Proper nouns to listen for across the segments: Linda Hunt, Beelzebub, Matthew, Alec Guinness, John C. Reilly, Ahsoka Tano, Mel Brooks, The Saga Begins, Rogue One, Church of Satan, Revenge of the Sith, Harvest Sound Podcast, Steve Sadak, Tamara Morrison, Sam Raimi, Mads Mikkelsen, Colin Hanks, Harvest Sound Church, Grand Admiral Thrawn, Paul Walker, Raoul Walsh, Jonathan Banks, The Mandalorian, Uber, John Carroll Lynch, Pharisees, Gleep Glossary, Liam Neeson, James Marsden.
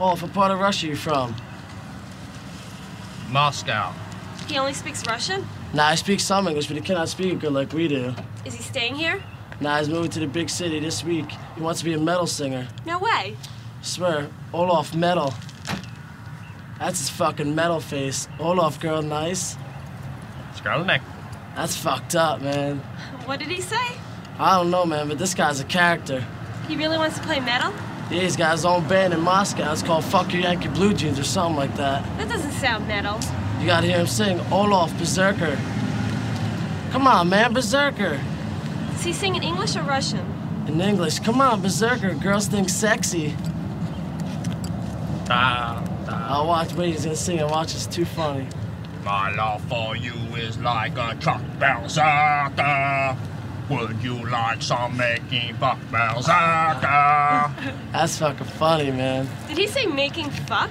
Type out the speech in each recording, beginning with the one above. Oh, what part of Russia are you from? Moscow. He only speaks Russian? Nah, he speaks some English, but he cannot speak it good like we do. Is he staying here? Nah, he's moving to the big city this week. He wants to be a metal singer. No way. Swear, Olaf Metal. That's his fucking metal face. Olaf, girl, nice. It's girl neck. That's fucked up, man. What did he say? I don't know, man, but this guy's a character. He really wants to play metal? Yeah, he's got his own band in Moscow. It's called Fuck Your Yankee Blue Jeans or something like that. That doesn't sound metal. You gotta hear him sing Olaf Berserker. Come on, man, Berserker. Does he sing in English or Russian? In English. Come on, Berserker. Girls think sexy. I'll watch what he's gonna sing and watch. It's too funny. My love for you is like a truck berserker. Would you like some making fuck berserker? That's fucking funny, man. Did he say making fuck?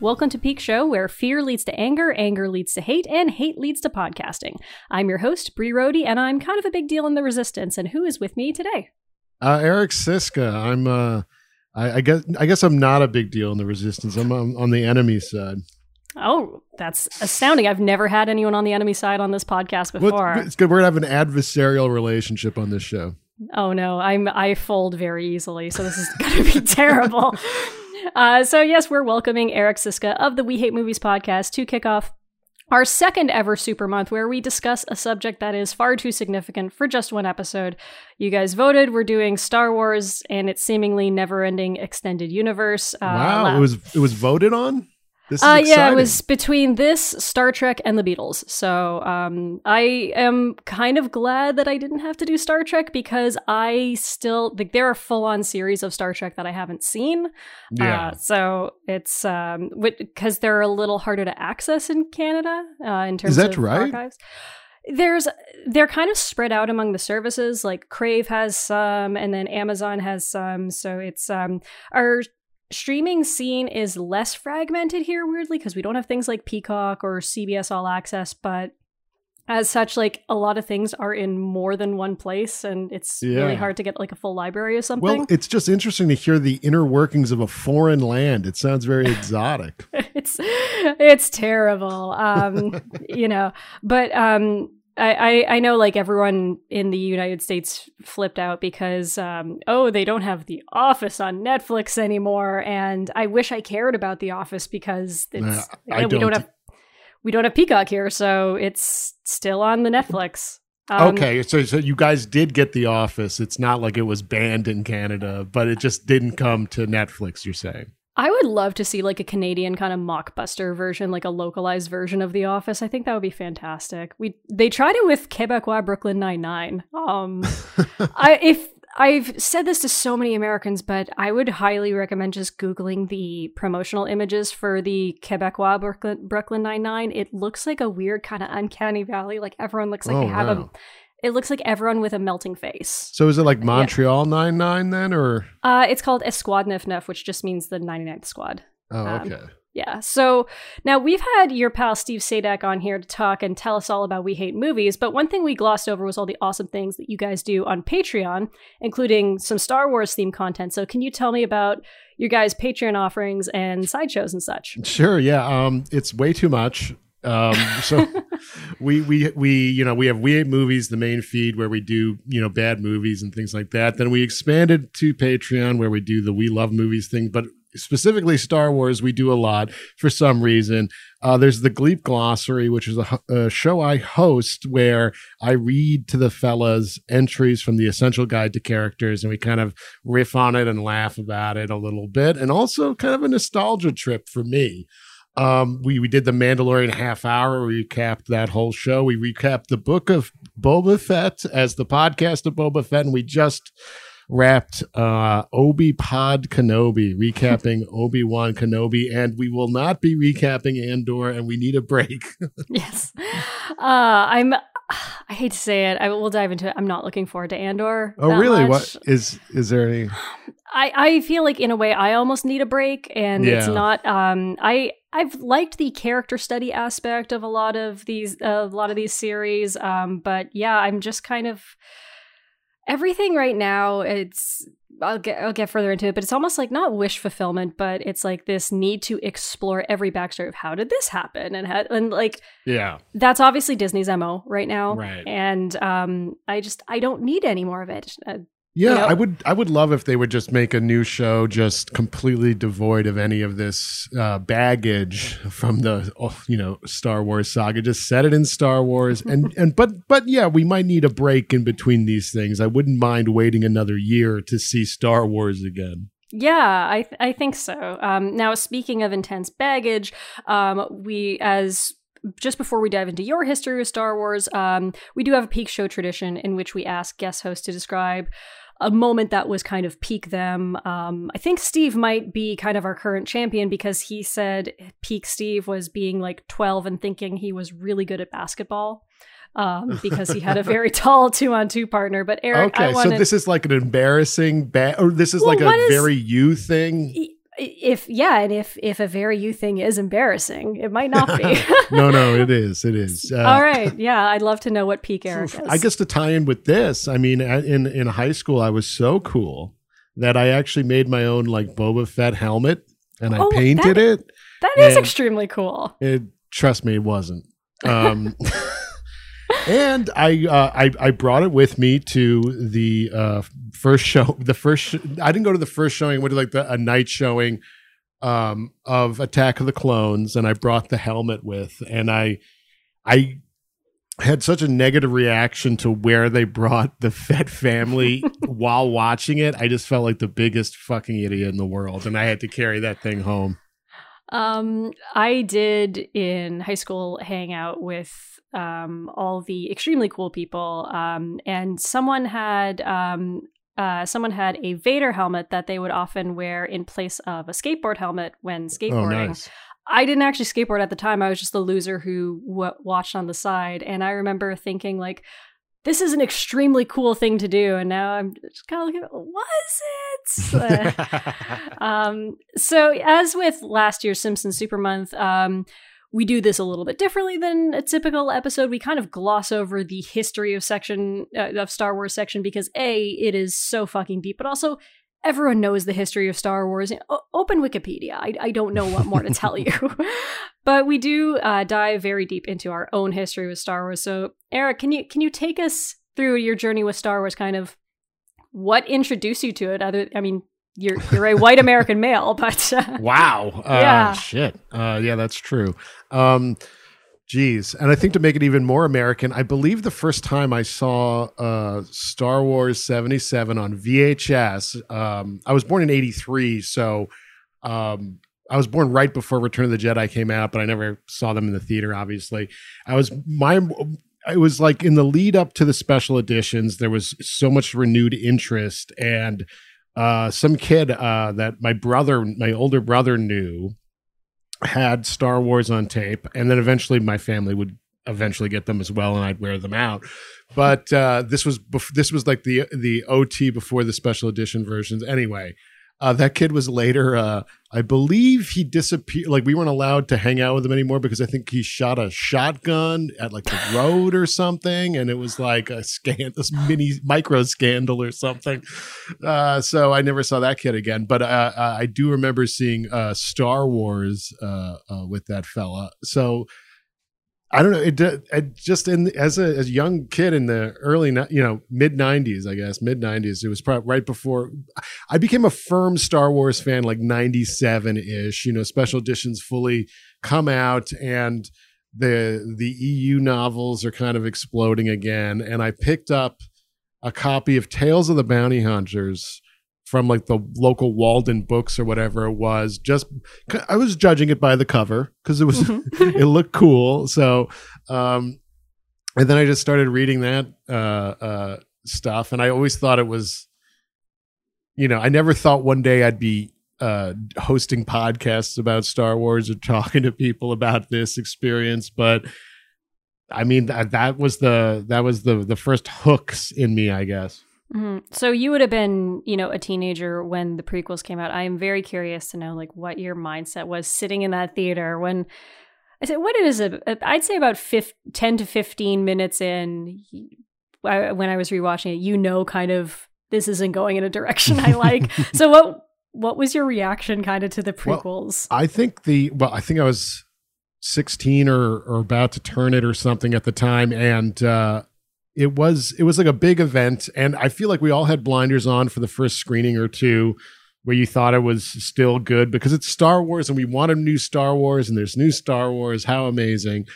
Welcome to Peak Show, where fear leads to anger, anger leads to hate, and hate leads to podcasting. I'm your host, Bree Rohde, and I'm kind of a big deal in the resistance. And who is with me today? Eric Siska. I guess I'm not a big deal in the resistance. I'm on the enemy side. Oh, that's astounding. I've never had anyone on the enemy side on this podcast before. Well, it's good. We're going to have an adversarial relationship on this show. Oh, no. I fold very easily, so this is going to be terrible. So yes, we're welcoming Eric Siska of the We Hate Movies podcast to kick off our second ever Super Month, where we discuss a subject that is far too significant for just one episode. You guys voted. We're doing Star Wars and its seemingly never-ending extended universe. Wow, it was voted on? This is yeah, it was between this, Star Trek, and the Beatles. So I am kind of glad that I didn't have to do Star Trek, because I still like there are full-on series of Star Trek that I haven't seen. Yeah. So it's because they're a little harder to access in Canada in terms of archives. Is that right? They're kind of spread out among the services. Like Crave has some, and then Amazon has some. So it's our streaming scene is less fragmented here, weirdly, because we don't have things like Peacock or CBS All Access, but as such, like, a lot of things are in more than one place, and it's really hard to get like a full library or something. Well, it's just interesting to hear the inner workings of a foreign land. It sounds very exotic. It's terrible. You know, but I know, like, everyone in the United States flipped out because, they don't have The Office on Netflix anymore. And I wish I cared about The Office, because we don't have Peacock here. So it's still on the Netflix. Okay. So you guys did get The Office. It's not like it was banned in Canada, but it just didn't come to Netflix, you're saying. I would love to see like a Canadian kind of mockbuster version, like a localized version of The Office. I think that would be fantastic. They tried it with Quebecois Brooklyn Nine-Nine. I've said this to so many Americans, but I would highly recommend just Googling the promotional images for the Quebecois Brooklyn Nine-Nine. It looks like a weird kind of uncanny valley. Like everyone looks like they have it looks like everyone with a melting face. So is it like Montreal Nine-Nine then, or? It's called Esquad Neuf, which just means the 99th Squad. Oh, okay. Yeah. So now we've had your pal Steve Sadak on here to talk and tell us all about We Hate Movies. But one thing we glossed over was all the awesome things that you guys do on Patreon, including some Star Wars themed content. So can you tell me about your guys' Patreon offerings and sideshows and such? Sure. Yeah. It's way too much. So we have We Hate Movies, the main feed where we do, bad movies and things like that. Then we expanded to Patreon where we do the We Love Movies thing, but specifically Star Wars, we do a lot for some reason. There's the Gleep Glossary, which is a show I host where I read to the fellas entries from the Essential Guide to Characters, and we kind of riff on it and laugh about it a little bit, and also kind of a nostalgia trip for me. We did the Mandalorian half hour. We recapped that whole show. We recapped the Book of Boba Fett as the podcast of Boba Fett. And we just wrapped Obi-Pod Kenobi, recapping Obi-Wan Kenobi. And we will not be recapping Andor, and we need a break. Yes. I hate to say it. We'll dive into it. I'm not looking forward to Andor. Oh, really? Much. What is there any? I feel like in a way I almost need a break, and it's not. I've liked the character study aspect of a lot of these series, but yeah, I'm just kind of everything right now. I'll get further into it, but it's almost like not wish fulfillment, but it's like this need to explore every backstory of how did this happen and that's obviously Disney's MO right now. Right. And I don't need any more of it. I would love if they would just make a new show just completely devoid of any of this baggage from the Star Wars saga. Just set it in Star Wars, and we might need a break in between these things. I wouldn't mind waiting another year to see Star Wars again. Yeah, I think so. Now, speaking of intense baggage, just before we dive into your history with Star Wars, we do have a peak show tradition in which we ask guest hosts to describe a moment that was kind of peak them. I think Steve might be kind of our current champion because he said peak Steve was being like 12 and thinking he was really good at basketball because he had a very tall 2-on-2 partner. But Eric, okay, so this is like an embarrassing or this is like a very you thing. If a very you thing is embarrassing, it might not be. No, it is. It is. All right. Yeah. I'd love to know what peak Eric is. I guess to tie in with this, I mean, in high school, I was so cool that I actually made my own like Boba Fett helmet and I painted it. That is extremely cool. Trust me, it wasn't. And I brought it with me to the first show. I didn't go to the first showing. I went to like a night showing of Attack of the Clones, and I brought the helmet with. And I had such a negative reaction to where they brought the Fett family while watching it. I just felt like the biggest fucking idiot in the world, and I had to carry that thing home. I did in high school hang out with all the extremely cool people, and someone had a Vader helmet that they would often wear in place of a skateboard helmet when skateboarding. Oh, nice. I didn't actually skateboard at the time. I was just the loser who watched on the side, and I remember thinking like, this is an extremely cool thing to do, and now I'm just kind of looking at, was it? So as with last year's Simpsons Super Month, we do this a little bit differently than a typical episode. We kind of gloss over the history of Star Wars section because A, it is so fucking deep, but also everyone knows the history of Star Wars. Open Wikipedia. I don't know what more to tell you. But we do dive very deep into our own history with Star Wars. So Eric, can you take us through your journey with Star Wars? Kind of what introduced you to it? You're a white American male, but wow, yeah, shit, yeah, that's true. Geez, and I think to make it even more American, I believe the first time I saw Star Wars 77 on VHS, I was born in '83, so I was born right before Return of the Jedi came out, but I never saw them in the theater. Obviously, it was like in the lead up to the special editions, there was so much renewed interest and. Some kid that my older brother knew had Star Wars on tape, and then eventually my family would eventually get them as well, and I'd wear them out. But this was like the OT before the special edition versions. Anyway, that kid was later, I believe he disappeared. Like we weren't allowed to hang out with him anymore because I think he shot a shotgun at like the road or something. And it was like this micro scandal or something. So I never saw that kid again, but I do remember seeing Star Wars with that fella. So I don't know. It just as a young kid in the early, mid 90s, it was probably right before I became a firm Star Wars fan, like 97-ish, special editions fully come out and the EU novels are kind of exploding again. And I picked up a copy of Tales of the Bounty Hunters from like the local Walden Books or whatever it was. Just I was judging it by the cover because it was it looked cool. So and then I just started reading that stuff, and I always thought it was, you know, I never thought one day I'd be hosting podcasts about Star Wars or talking to people about this experience, but I mean that was the first hooks in me, I guess. Mm-hmm. So you would have been, you know, a teenager when the prequels came out. I am very curious to know like what your mindset was sitting in that theater when I said, what is it? I'd say about 10 to 15 minutes in, when I was rewatching it, you know, kind of this isn't going in a direction I like. So what was your reaction kind of to the prequels? Well, I think I was 16 or about to turn it or something at the time, and it was like a big event, and I feel like we all had blinders on for the first screening or two where you thought it was still good because it's Star Wars and we want a new Star Wars and there's new Star Wars. How amazing.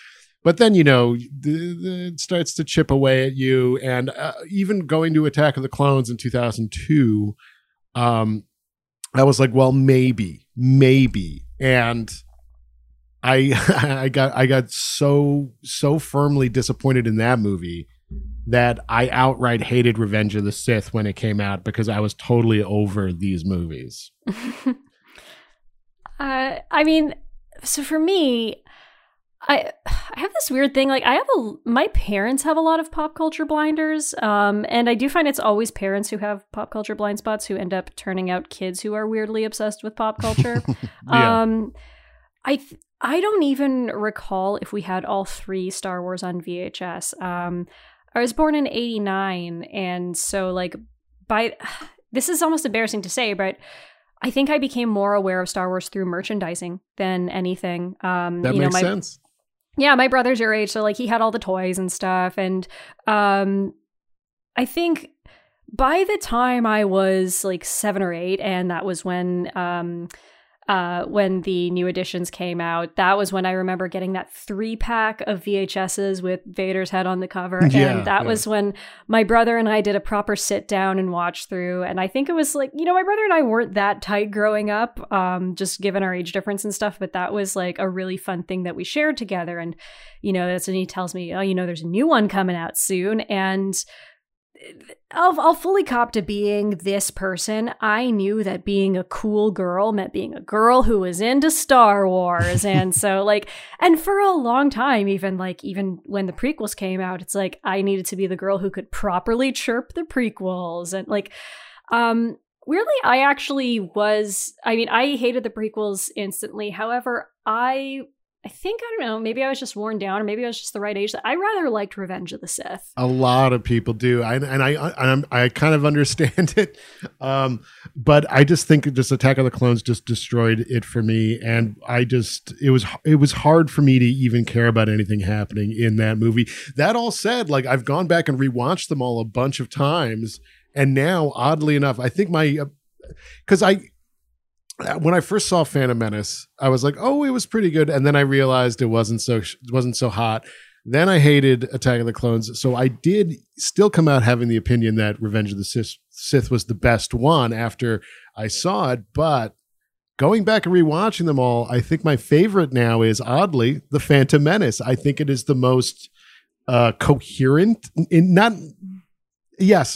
But then, you know, it starts to chip away at you. And even going to Attack of the Clones in 2002, I was like, well, maybe. And I got so firmly disappointed in that movie that I outright hated Revenge of the Sith when it came out because I was totally over these movies. I mean, so for me, I have this weird thing. Like my parents have a lot of pop culture blinders. And I do find it's always parents who have pop culture blind spots who end up turning out kids who are weirdly obsessed with pop culture. Yeah. I don't even recall if we had all three Star Wars on VHS. I was born in 1989, and so like this is almost embarrassing to say, but I think I became more aware of Star Wars through merchandising than anything. That makes sense. Yeah, my brother's your age, so like he had all the toys and stuff, and I think by the time I was like 7 or 8, and that was when the new editions came out, that was when I remember getting that 3-pack of VHSs with Vader's head on the cover. Yeah, and that was when my brother and I did a proper sit down and watch through. And I think it was like, you know, my brother and I weren't that tight growing up, just given our age difference and stuff. But that was like a really fun thing that we shared together. And, you know, that's when he tells me, oh, you know, there's a new one coming out soon. And I'll fully cop to being this person. I knew that being a cool girl meant being a girl who was into Star Wars. And so like, and for a long time, even when the prequels came out, it's like, I needed to be the girl who could properly chirp the prequels. And like, weirdly, I hated the prequels instantly. However, I think, I don't know, maybe I was just worn down, or maybe I was just the right age. I rather liked Revenge of the Sith. A lot of people do. I kind of understand it. But I just think Attack of the Clones just destroyed it for me. And it was hard for me to even care about anything happening in that movie. That all said, like I've gone back and rewatched them all a bunch of times. And now, oddly enough, I think when I first saw Phantom Menace, I was like, oh, it was pretty good. And then I realized it wasn't so hot. Then I hated Attack of the Clones. So I did still come out having the opinion that Revenge of the Sith was the best one after I saw it. But going back and rewatching them all, I think my favorite now is, oddly, The Phantom Menace. I think it is the most coherent,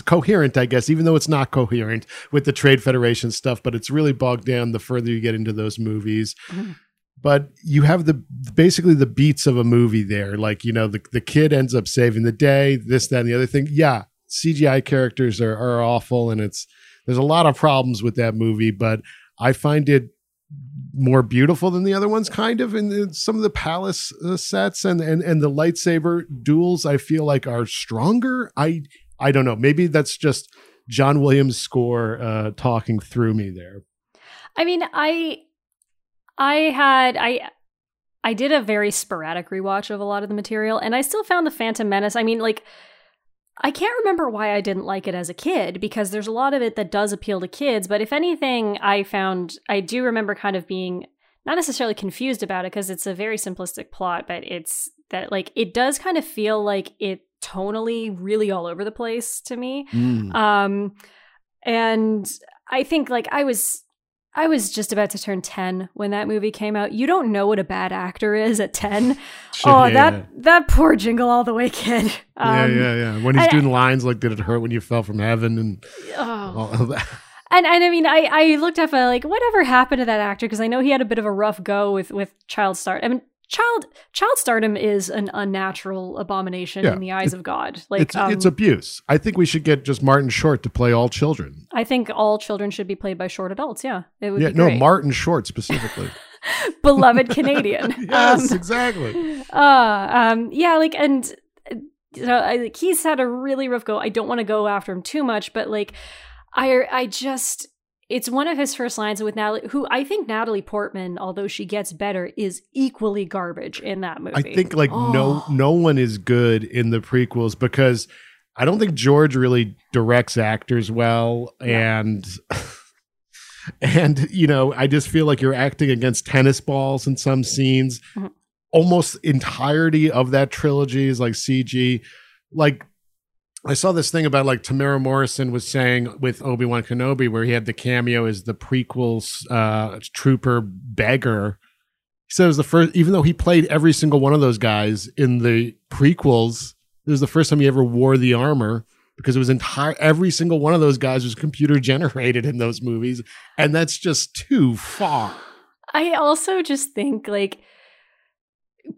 coherent, I guess, even though it's not coherent with the Trade Federation stuff, but it's really bogged down the further you get into those movies. Mm. But you have basically the beats of a movie there. Like, you know, the kid ends up saving the day, this, that, and the other thing. Yeah, CGI characters are awful, and there's a lot of problems with that movie, but I find it more beautiful than the other ones, kind of, in some of the palace sets and the lightsaber duels, I feel like, are stronger. I don't know. Maybe that's just John Williams' score talking through me there. I mean, I did a very sporadic rewatch of a lot of the material, and I still found The Phantom Menace. I mean, like, I can't remember why I didn't like it as a kid, because there's a lot of it that does appeal to kids. But if anything, I do remember kind of being not necessarily confused about it, because it's a very simplistic plot, but it's that like it does kind of feel like it tonally really all over the place to me. And I think like I was just about to turn 10 when that movie came out. You don't know what a bad actor is at 10. That poor Jingle All the Way kid. When he's doing lines like, did it hurt when you fell from heaven and all of that. And I mean, I looked up like, whatever happened to that actor? Because I know he had a bit of a rough go with child star. I mean, child stardom is an unnatural abomination in the eyes of God. Like it's abuse. I think we should get just Martin Short to play all children. I think all children should be played by short adults. Yeah, it would. Be great. Martin Short specifically, beloved Canadian. Yes, exactly. He's had a really rough go. I don't want to go after him too much, but like, I just. It's one of his first lines with Natalie, who I think Natalie Portman, although she gets better, is equally garbage in that movie. I think no one is good in the prequels because I don't think George really directs actors well. Yeah. And you know, I just feel like you're acting against tennis balls in some scenes. Mm-hmm. Almost entirety of that trilogy is like CG. Like, I saw this thing about like Tamara Morrison was saying with Obi-Wan Kenobi where he had the cameo as the prequel's trooper beggar. He said it was the first, even though he played every single one of those guys in the prequels, it was the first time he ever wore the armor because it was every single one of those guys was computer generated in those movies. And that's just too far. I also just think like,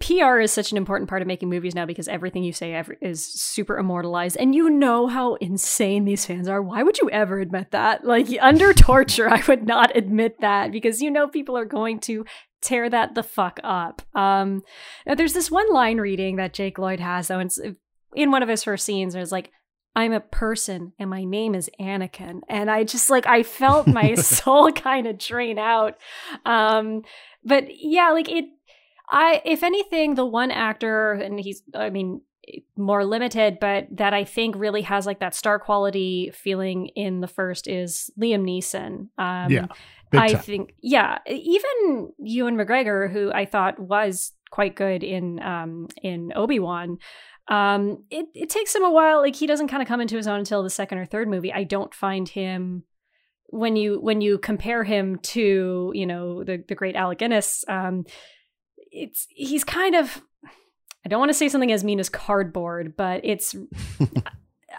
PR is such an important part of making movies now because everything you say is super immortalized, and you know how insane these fans are. Why would you ever admit that? Like, under torture, I would not admit that because you know people are going to tear that the fuck up. Now there's this one line reading that Jake Lloyd has, though, and it's in one of his first scenes, and it's like, I'm a person and my name is Anakin. And I just like, I felt my soul kind of drain out. But yeah, like it, if anything, the one actor, and he's, I mean, more limited, but that I think really has like that star quality feeling in the first is Liam Neeson. Even Ewan McGregor, who I thought was quite good in Obi-Wan. It takes him a while. Like he doesn't kind of come into his own until the second or third movie. I don't find him. When you compare him to, you know, the great Alec Guinness, he's kind of, I don't want to say something as mean as cardboard, but it's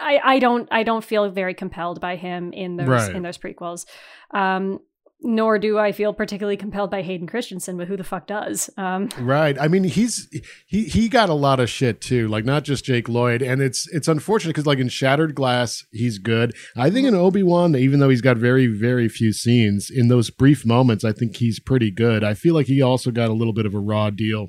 I don't feel very compelled by him in those prequels, nor do I feel particularly compelled by Hayden Christensen, but who the fuck does? Right. I mean, he got a lot of shit too, like not just Jake Lloyd, and it's unfortunate because like in Shattered Glass he's good. I think in Obi-Wan, even though he's got very very few scenes, in those brief moments, I think he's pretty good. I feel like he also got a little bit of a raw deal.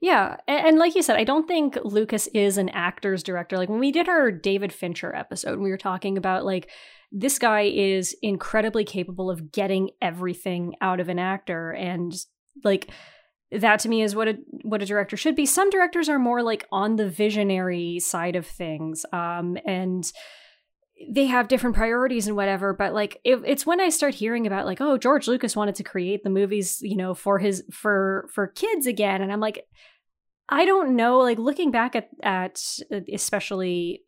Yeah. And like you said, I don't think Lucas is an actor's director. Like when we did our David Fincher episode, we were talking about like, this guy is incredibly capable of getting everything out of an actor. And like, that to me is what a director should be. Some directors are more like on the visionary side of things. And they have different priorities and whatever, but like it's when I start hearing about like, oh, George Lucas wanted to create the movies, you know, for kids again, and I'm like, I don't know. Like looking back at especially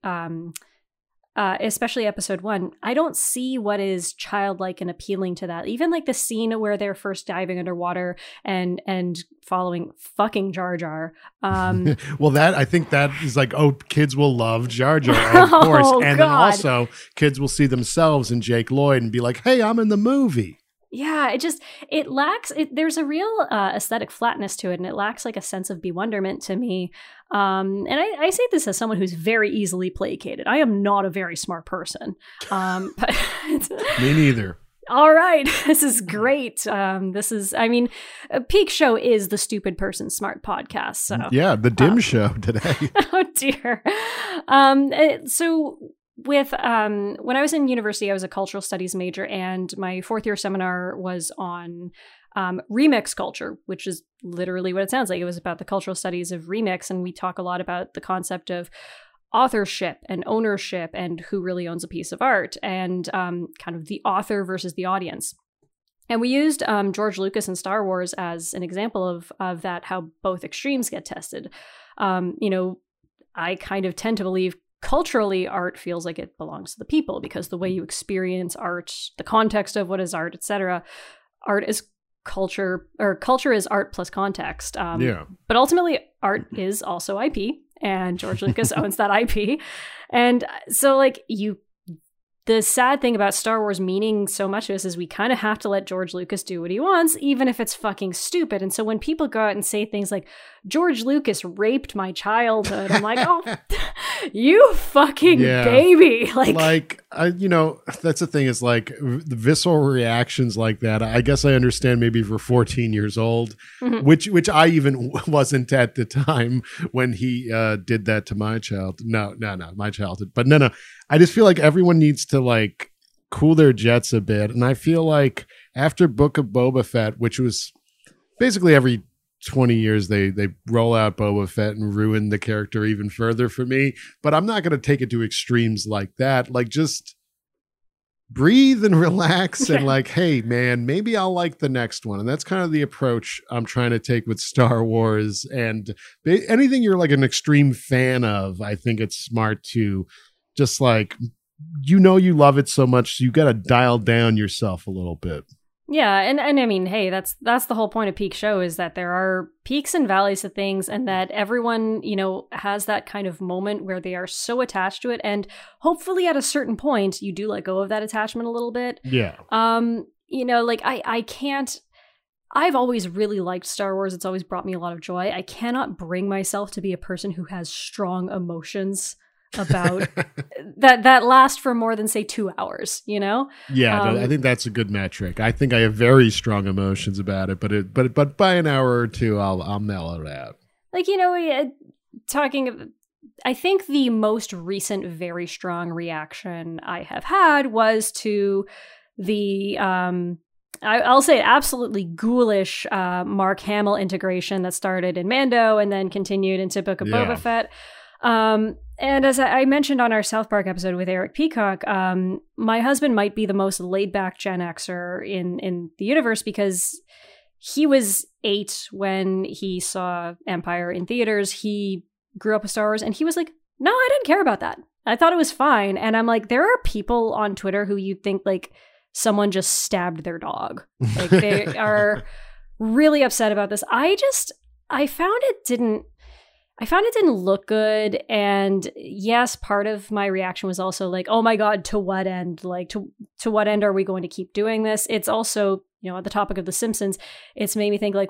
episode one, I don't see what is childlike and appealing to that. Even like the scene where they're first diving underwater and following fucking Jar Jar. Well, that I think that is like, oh, kids will love Jar Jar, of course. And then also kids will see themselves in Jake Lloyd and be like, hey, I'm in the movie. Yeah, it lacks, there's a real aesthetic flatness to it, and it lacks like a sense of bewilderment to me. And I say this as someone who's very easily placated. I am not a very smart person. But me neither. All right, this is great. Peak Show is the stupid person smart podcast. So yeah, the dim show today. Oh dear. When I was in university, I was a cultural studies major, and my fourth year seminar was on remix culture, which is literally what it sounds like. It was about the cultural studies of remix, and we talk a lot about the concept of authorship and ownership and who really owns a piece of art and kind of the author versus the audience. And we used George Lucas and Star Wars as an example of that, how both extremes get tested. I kind of tend to believe culturally, art feels like it belongs to the people, because the way you experience art, the context of what is art, etc. Art is culture, or culture is art plus context. But ultimately, art is also IP, and George Lucas owns that IP. And so, like, the sad thing about Star Wars meaning so much to us is we kind of have to let George Lucas do what he wants, even if it's fucking stupid. And so when people go out and say things like, George Lucas raped my childhood, I'm like, oh, you fucking baby. That's the thing, is like the visceral reactions like that. I guess I understand maybe for 14 years old, which I even wasn't at the time when he did that to my child. No, my childhood. But no. I just feel like everyone needs to like cool their jets a bit. And I feel like after Book of Boba Fett, which was basically every 20 years, they roll out Boba Fett and ruin the character even further for me. But I'm not going to take it to extremes like that. Like, just breathe and relax and like, hey, man, maybe I'll like the next one. And that's kind of the approach I'm trying to take with Star Wars. And anything you're like an extreme fan of, I think it's smart to... just like, you love it so much, so you got to dial down yourself a little bit. Yeah, and I mean, hey, that's the whole point of Peak Show, is that there are peaks and valleys of things, and that everyone, has that kind of moment where they are so attached to it, and hopefully at a certain point, you do let go of that attachment a little bit. Yeah. I've always really liked Star Wars. It's always brought me a lot of joy. I cannot bring myself to be a person who has strong emotions about that last for more than, say, 2 hours, I think that's a good metric. I think I have very strong emotions about it, but by an hour or two, I'll mellow it out. I think the most recent very strong reaction I have had was to the I'll say absolutely ghoulish Mark Hamill integration that started in Mando and then continued into Book of Boba Fett. And as I mentioned on our South Park episode with Eric Peacock, my husband might be the most laid-back Gen Xer in the universe, because he was 8 when he saw Empire in theaters. He grew up with Star Wars, and he was like, no, I didn't care about that. I thought it was fine. And I'm like, there are people on Twitter who you'd think, like, someone just stabbed their dog. Like, they are really upset about this. I found it didn't look good. And yes, part of my reaction was also like, oh my God, to what end? Like, to what end are we going to keep doing this? It's also, at the topic of The Simpsons, it's made me think, like,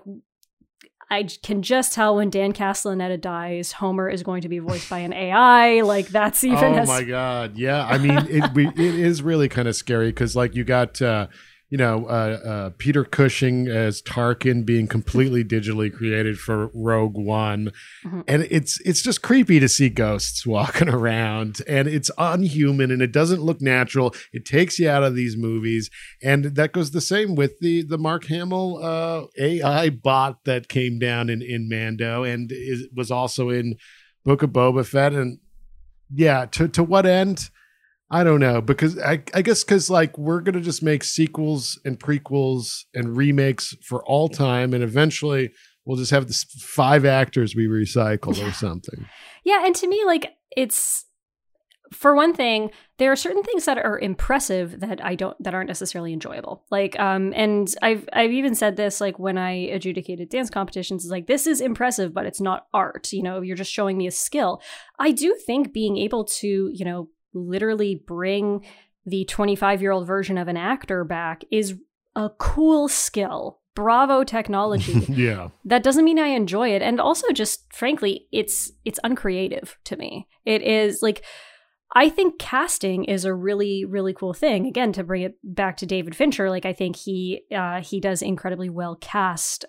I can just tell when Dan Castellaneta dies, Homer is going to be voiced by an AI. Like, that's even... oh my God. Yeah. I mean, it is really kind of scary, because, like, you got... Peter Cushing as Tarkin being completely digitally created for Rogue One. Mm-hmm. And it's just creepy to see ghosts walking around, and it's unhuman, and it doesn't look natural. It takes you out of these movies. And that goes the same with the Mark Hamill AI bot that came down in Mando and was also in Book of Boba Fett. And yeah, to what end? I don't know, because I guess like, we're going to just make sequels and prequels and remakes for all time. And eventually we'll just have this 5 actors we recycle or something. Yeah. And to me, like, it's, for one thing, there are certain things that are impressive that aren't necessarily enjoyable. Like, and I've even said this, like, when I adjudicated dance competitions, is like, this is impressive, but it's not art. You're just showing me a skill. I do think being able to, literally bring the 25-year-old version of an actor back is a cool skill. Bravo technology. Yeah. That doesn't mean I enjoy it. And also, just frankly, it's uncreative to me. It is like, I think casting is a really, really cool thing. Again, to bring it back to David Fincher, like, I think he does incredibly well cast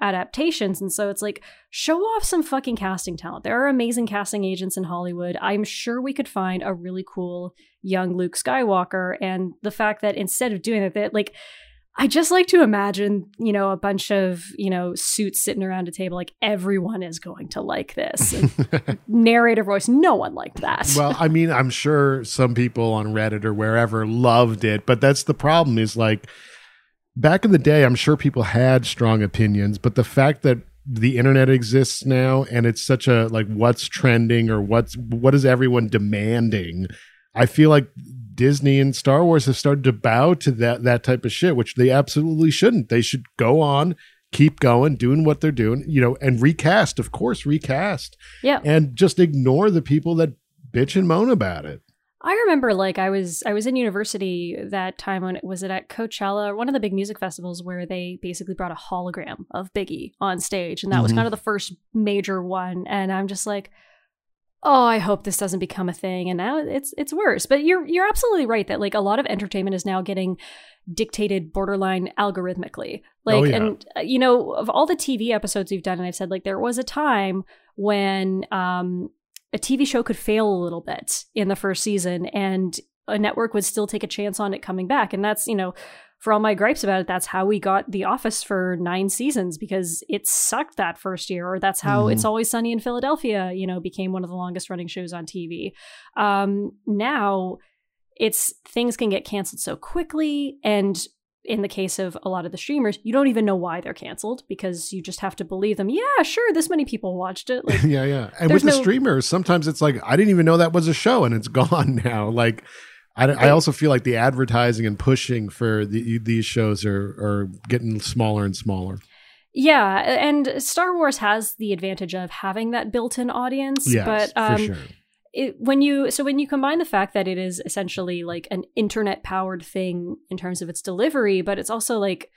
adaptations. And so it's like, show off some fucking casting talent. There are amazing casting agents in Hollywood. I'm sure we could find a really cool young Luke Skywalker. And the fact that instead of doing that, like, I just like to imagine, a bunch of, suits sitting around a table, like, everyone is going to like this. And narrator voice, no one liked that. Well, I mean, I'm sure some people on Reddit or wherever loved it, but that's the problem, is like, back in the day, I'm sure people had strong opinions, but the fact that the internet exists now, and it's such a like what's trending or what is everyone demanding. I feel like Disney and Star Wars have started to bow to that type of shit, which they absolutely shouldn't. They should go on, keep going, doing what they're doing, you know, and recast, of course, recast. Yeah. And just ignore the people that bitch and moan about it. I remember like I was in university that time when was it at Coachella or one of the big music festivals where they basically brought a hologram of Biggie on stage. And that was kind of the first major one. And I'm just like, oh, I hope this doesn't become a thing. And now it's worse. But you're absolutely right that like a lot of entertainment is now getting dictated borderline algorithmically. Like, and you know, of all the TV episodes we've done, and I've said like there was a time when a TV show could fail a little bit in the first season and a network would still take a chance on it coming back. And that's, you know, for all my gripes about it, that's how we got The Office for 9 seasons because it sucked that first year, or that's how It's Always Sunny in Philadelphia, you know, became one of the longest running shows on TV. Now it's things can get canceled so quickly. And in the case of a lot of the streamers, you don't even know why they're canceled because you just have to believe them. Yeah, sure. This many people watched it. Like, yeah. And with the streamers, sometimes it's like, I didn't even know that was a show and it's gone now. Like, I also feel like the advertising and pushing for these shows are getting smaller and smaller. Yeah. And Star Wars has the advantage of having that built-in audience. Yes, but, for sure. When you combine the fact that it is essentially like an internet powered thing in terms of its delivery, but it's also like,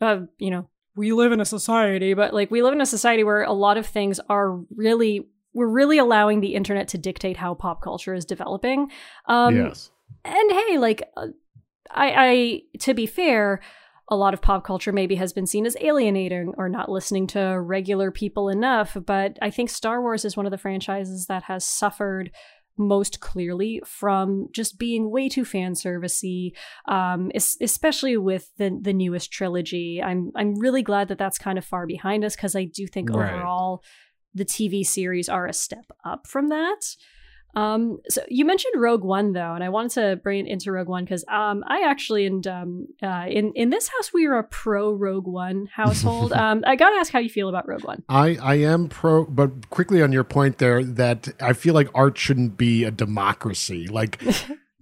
you know, we live in a society where a lot of things are we're really allowing the internet to dictate how pop culture is developing. Yes. And hey, like I, to be fair, a lot of pop culture maybe has been seen as alienating or not listening to regular people enough, but I think Star Wars is one of the franchises that has suffered most clearly from just being way too fan servicey, especially with the newest trilogy. I'm really glad that that's kind of far behind us because I do think overall the TV series are a step up from that. So you mentioned Rogue One though, and I wanted to bring it into Rogue One because I actually in this house we are a pro Rogue One household. I gotta ask how you feel about Rogue One. I am pro, but quickly on your point there that I feel like art shouldn't be a democracy. Like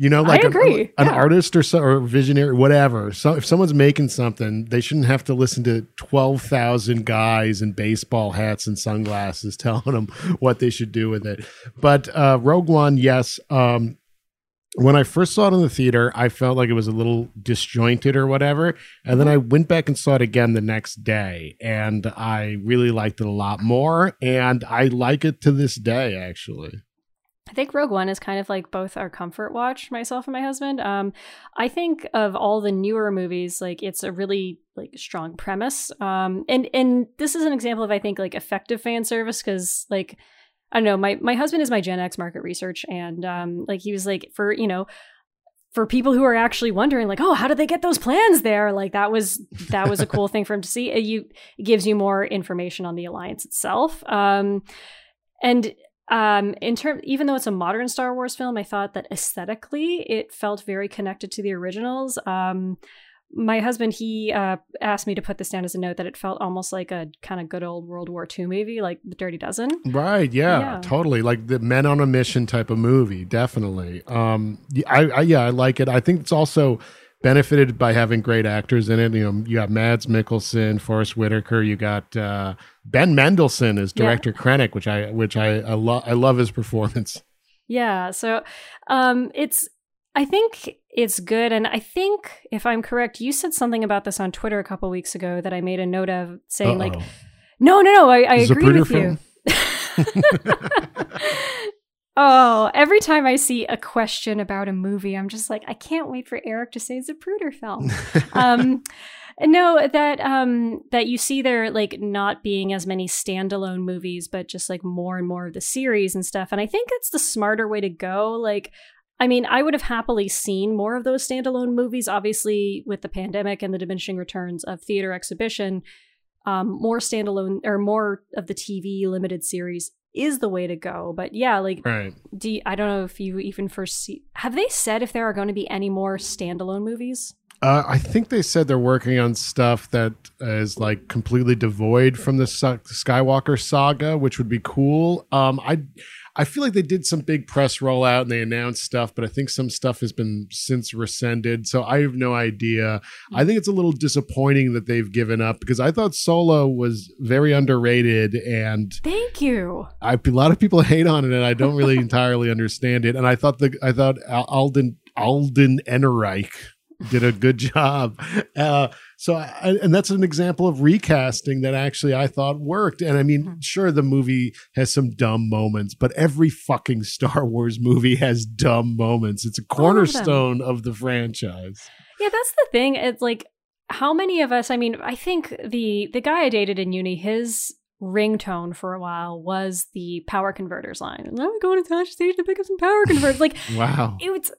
you know, like an artist or visionary, whatever. So if someone's making something, they shouldn't have to listen to 12,000 guys in baseball hats and sunglasses telling them what they should do with it. But Rogue One, yes. When I first saw it in the theater, I felt like it was a little disjointed or whatever. And then I went back and saw it again the next day. And I really liked it a lot more. And I like it to this day, actually. I think Rogue One is kind of like both our comfort watch, myself and my husband. I think of all the newer movies, like it's a really like strong premise. And this is an example of, I think, like effective fan service because like, I don't know, my husband is my Gen X market research. And like he was like for, you know, for people who are actually wondering like, oh, how did they get those plans there? Like that was a cool thing for him to see. It gives you more information on the Alliance itself. Even though it's a modern Star Wars film, I thought that aesthetically it felt very connected to the originals. My husband, he asked me to put this down as a note that it felt almost like a kind of good old World War II movie, like The Dirty Dozen. Right. Yeah, totally. Like the men on a mission type of movie. Definitely. I like it. I think it's also benefited by having great actors in it. You know, you have Mads Mikkelsen, Forrest Whitaker. You got Ben Mendelsohn as Director Krennic, which I love his performance. Yeah, so I think it's good, and I think if I'm correct, you said something about this on Twitter a couple weeks ago that I made a note of, saying like, no, I agree with you. Oh, every time I see a question about a movie, I'm just like, I can't wait for Eric to say it's a Zapruder film. No, that you see there like not being as many standalone movies, but just like more and more of the series and stuff. And I think that's the smarter way to go. Like, I mean, I would have happily seen more of those standalone movies, obviously with the pandemic and the diminishing returns of theater exhibition, more standalone or more of the TV limited series is the way to go. But yeah, like I don't know if you even foresee, have they said if there are going to be any more standalone movies? I think they said they're working on stuff that is like completely devoid from the Skywalker saga, which would be cool. I feel like they did some big press rollout and they announced stuff, but I think some stuff has been since rescinded. So I have no idea. I think it's a little disappointing that they've given up because I thought Solo was very underrated. And thank you. A lot of people hate on it and I don't really entirely understand it. And I thought Alden Ehrenreich did a good job. So that's an example of recasting that actually I thought worked. And I mean, sure, the movie has some dumb moments, but every fucking Star Wars movie has dumb moments. It's a cornerstone of the franchise. Yeah, that's the thing. It's like, how many of us, I mean, I think the guy I dated in uni, his ringtone for a while was the power converters line. And I'm going to the station to pick up some power converters. Like, wow. It's,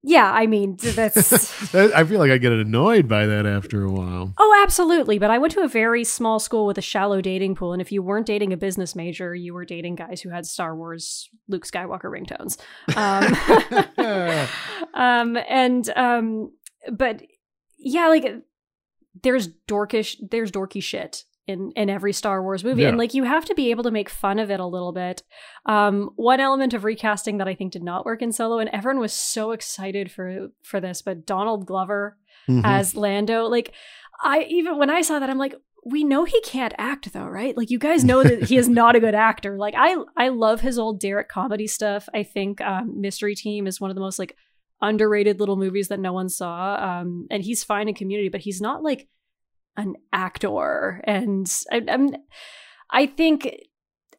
yeah, I mean, that's... I feel like I get annoyed by that after a while. Oh, absolutely. But I went to a very small school with a shallow dating pool. And if you weren't dating a business major, you were dating guys who had Star Wars, Luke Skywalker ringtones. But yeah, like there's dorky shit in every Star Wars movie. Yeah. And like, you have to be able to make fun of it a little bit. One element of recasting that I think did not work in Solo, and everyone was so excited for this, but Donald Glover as Lando, like, even when I saw that, I'm like, we know he can't act though, right? Like, you guys know that he is not a good actor. Like, I love his old Derek comedy stuff. I think Mystery Team is one of the most like underrated little movies that no one saw. And he's fine in Community, but he's not like an actor. And I think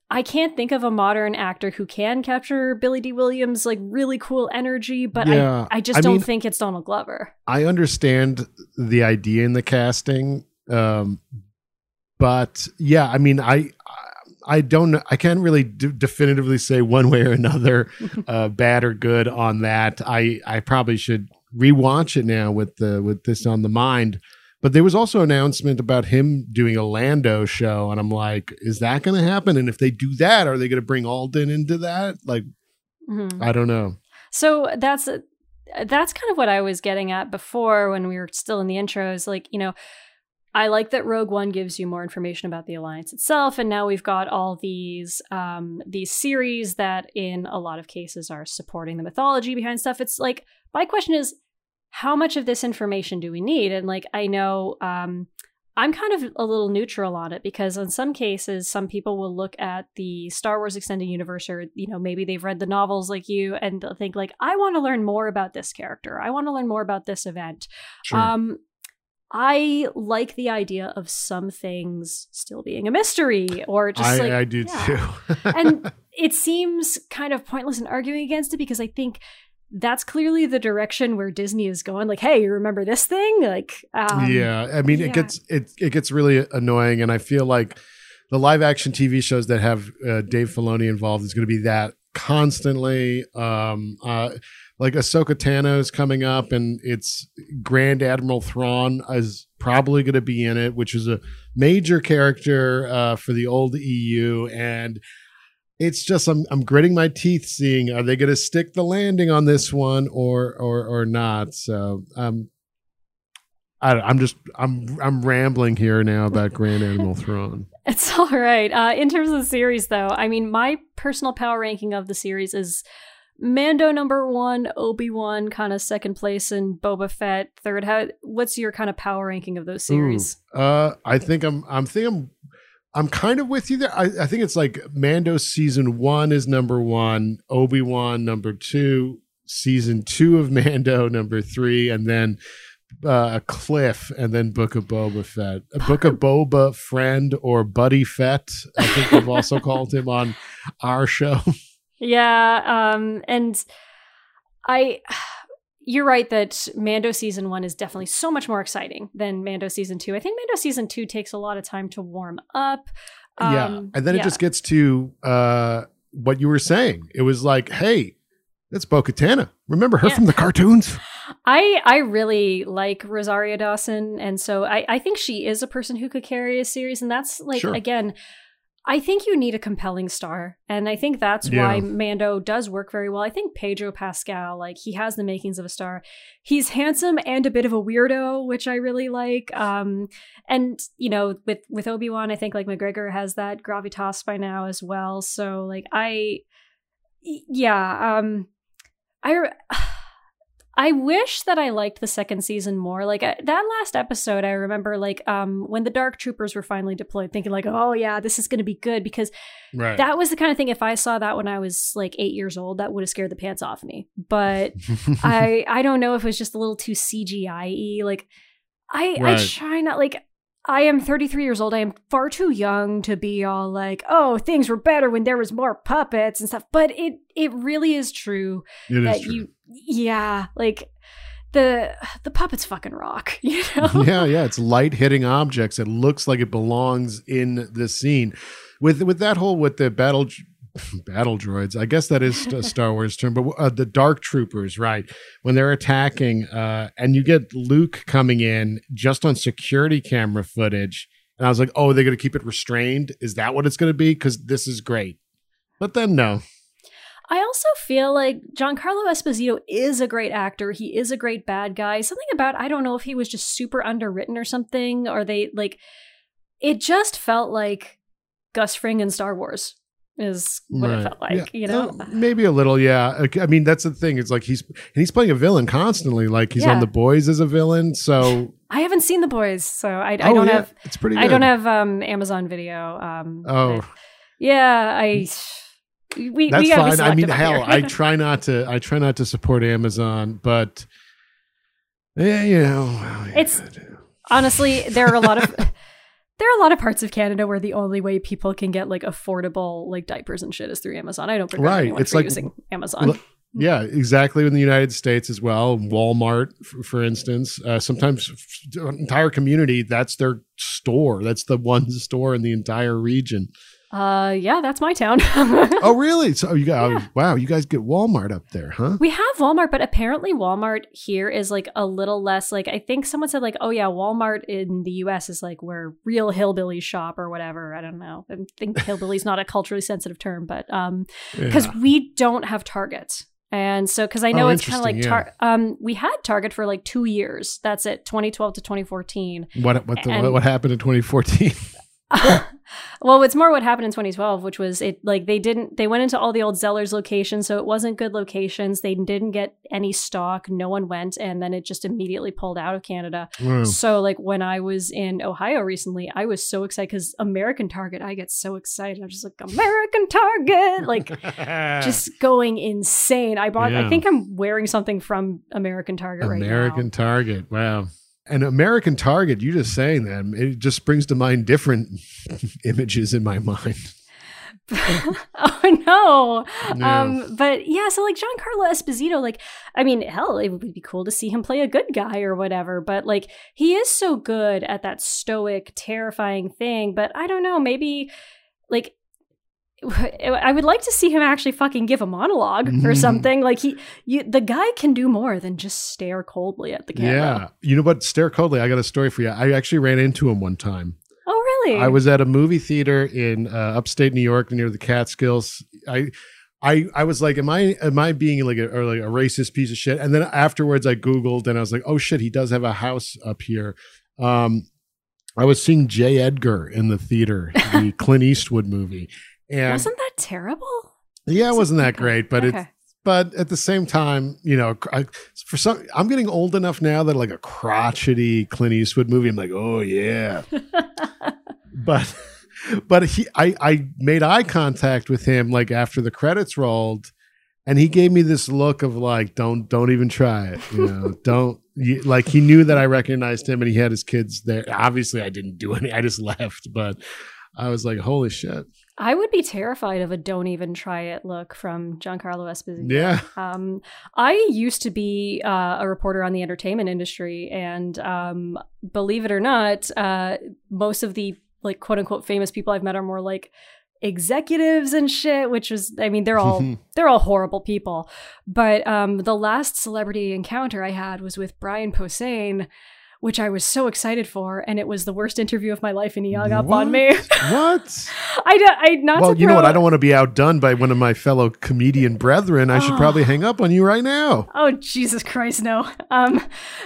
I can't think of a modern actor who can capture Billy D. Williams' like really cool energy, but yeah. I don't think it's Donald Glover. I understand the idea in the casting, but yeah, I mean, I can't really definitively say one way or another, bad or good on that. I probably should rewatch it now with this on the mind. But there was also an announcement about him doing a Lando show. And I'm like, is that going to happen? And if they do that, are they going to bring Alden into that? Like, I don't know. So that's kind of what I was getting at before when we were still in the intros. Like, you know, I like that Rogue One gives you more information about the Alliance itself. And now we've got all these series that in a lot of cases are supporting the mythology behind stuff. It's like, my question is, how much of this information do we need? And like, I know I'm kind of a little neutral on it because in some cases, some people will look at the Star Wars Extended Universe or, you know, maybe they've read the novels like you and they'll think like, I want to learn more about this character. I want to learn more about this event. Sure. I like the idea of some things still being a mystery or just I do too. And it seems kind of pointless in arguing against it because I think that's clearly the direction where Disney is going. Like, hey, you remember this thing? Like, I mean, it gets really annoying, and I feel like the live action TV shows that have Dave Filoni involved is going to be that constantly. Like Ahsoka Tano is coming up, and it's Grand Admiral Thrawn is probably going to be in it, which is a major character for the old EU, and it's just I'm gritting my teeth, seeing are they going to stick the landing on this one or not? So I'm rambling here now about Grand Admiral Thrawn. It's all right. In terms of the series, though, I mean, my personal power ranking of the series is Mando #1, Obi-Wan kind of second place, and Boba Fett third. What's your kind of power ranking of those series? I'm kind of with you there. I think it's like Mando season 1 is #1, Obi-Wan #2, season 2 of Mando #3, and then a cliff, and then Book of Boba Fett. Book of Boba Friend or Buddy Fett, I think we've also called him on our show. Yeah, and you're right that Mando season 1 is definitely so much more exciting than Mando season 2. I think Mando season 2 takes a lot of time to warm up. It just gets to what you were saying. It was like, hey, that's Bo-Katan. Remember her from the cartoons? I really like Rosario Dawson. And so I think she is a person who could carry a series. And that's like, again, I think you need a compelling star, and I think that's why Mando does work very well. I think Pedro Pascal, like, he has the makings of a star. He's handsome and a bit of a weirdo, which I really like. And, you know, with Obi-Wan, I think, like, McGregor has that gravitas by now as well. So, like, I wish that I liked the second season more. Like, that last episode, I remember, like, when the Dark Troopers were finally deployed, thinking, like, oh, yeah, this is going to be good. Because that was the kind of thing, if I saw that when I was, like, 8 years old, that would have scared the pants off me. But I don't know if it was just a little too CGI-y. Like, I try not, like... I am 33 years old. I am far too young to be all like, oh, things were better when there was more puppets and stuff. But it really is true. Like the puppets fucking rock, you know? Yeah. It's light hitting objects. It looks like it belongs in the scene. With that whole, with the battle droids, I guess that is a Star Wars term, but the Dark Troopers, right? When they're attacking, and you get Luke coming in just on security camera footage, and I was like, oh, they're going to keep it restrained? Is that what it's going to be? Because this is great. But then, no. I also feel like Giancarlo Esposito is a great actor. He is a great bad guy. Something about, I don't know if he was just super underwritten or something, or they, like, it just felt like Gus Fring in Star Wars. Is what it felt like, you know? Maybe a little, yeah. I mean, that's the thing. It's like he's playing a villain constantly. Like he's on The Boys as a villain. So I haven't seen The Boys, so I don't have. It's pretty good. I don't have Amazon Video. That's we gotta be selective. I mean, hell, I try not to support Amazon, but yeah, you know, it's honestly there are a lot of. There are a lot of parts of Canada where the only way people can get like affordable like diapers and shit is through Amazon. I don't prevent anyone from using Amazon. Yeah, exactly. In the United States as well, Walmart, for instance, sometimes entire community, that's their store. That's the one store in the entire region. Yeah, that's my town. Oh, really? So you got wow, you guys get Walmart up there, huh? We have Walmart, but apparently Walmart here is like a little less. Like I think someone said, like, oh yeah, Walmart in the U.S. is like where real hillbillies shop or whatever. I don't know. I think hillbilly's not a culturally sensitive term, but because we don't have Target, and so because I know it's kind of like we had Target for like 2 years. That's it, 2012 to 2014. What happened in 2014? Well, it's more what happened in 2012, which was it like they went into all the old Zellers locations, so it wasn't good locations. They didn't get any stock. No one went, and then it just immediately pulled out of Canada. Wow. So like when I was in Ohio recently, I was so excited because American Target, I get so excited. I'm just like, American Target, like just going insane. I think I'm wearing something from American Target right now. American Target. Wow. An American Target, you just saying that, it just brings to mind different images in my mind. Oh, no. But yeah, so like Giancarlo Esposito, like, I mean, hell, it would be cool to see him play a good guy or whatever. But like, he is so good at that stoic, terrifying thing. But I don't know, maybe like... I would like to see him actually fucking give a monologue or something. Like the guy can do more than just stare coldly at the camera. Yeah, you know what? Stare coldly. I got a story for you. I actually ran into him one time. Oh, really? I was at a movie theater in upstate New York near the Catskills. I was like, am I being like a racist piece of shit? And then afterwards, I Googled and I was like, oh shit, he does have a house up here. I was seeing J. Edgar in the theater, the Clint Eastwood movie. And wasn't that terrible? Yeah, it wasn't that great, but but at the same time, you know, I'm getting old enough now that like a crotchety Clint Eastwood movie, I'm like, oh yeah. but I made eye contact with him like after the credits rolled, and he gave me this look of like, don't even try it, you know, like he knew that I recognized him, and he had his kids there. Obviously, I didn't do any. I just left, but I was like, holy shit. I would be terrified of a "don't even try it" look from Giancarlo Esposito. Yeah, I used to be a reporter on the entertainment industry, and believe it or not, most of the like "quote unquote" famous people I've met are more like executives and shit. Which was, I mean, they're all horrible people. But the last celebrity encounter I had was with Brian Posehn, which I was so excited for, and it was the worst interview of my life, and he hung up on me. What? You know what? I don't want to be outdone by one of my fellow comedian brethren. I should probably hang up on you right now. Oh, Jesus Christ, no.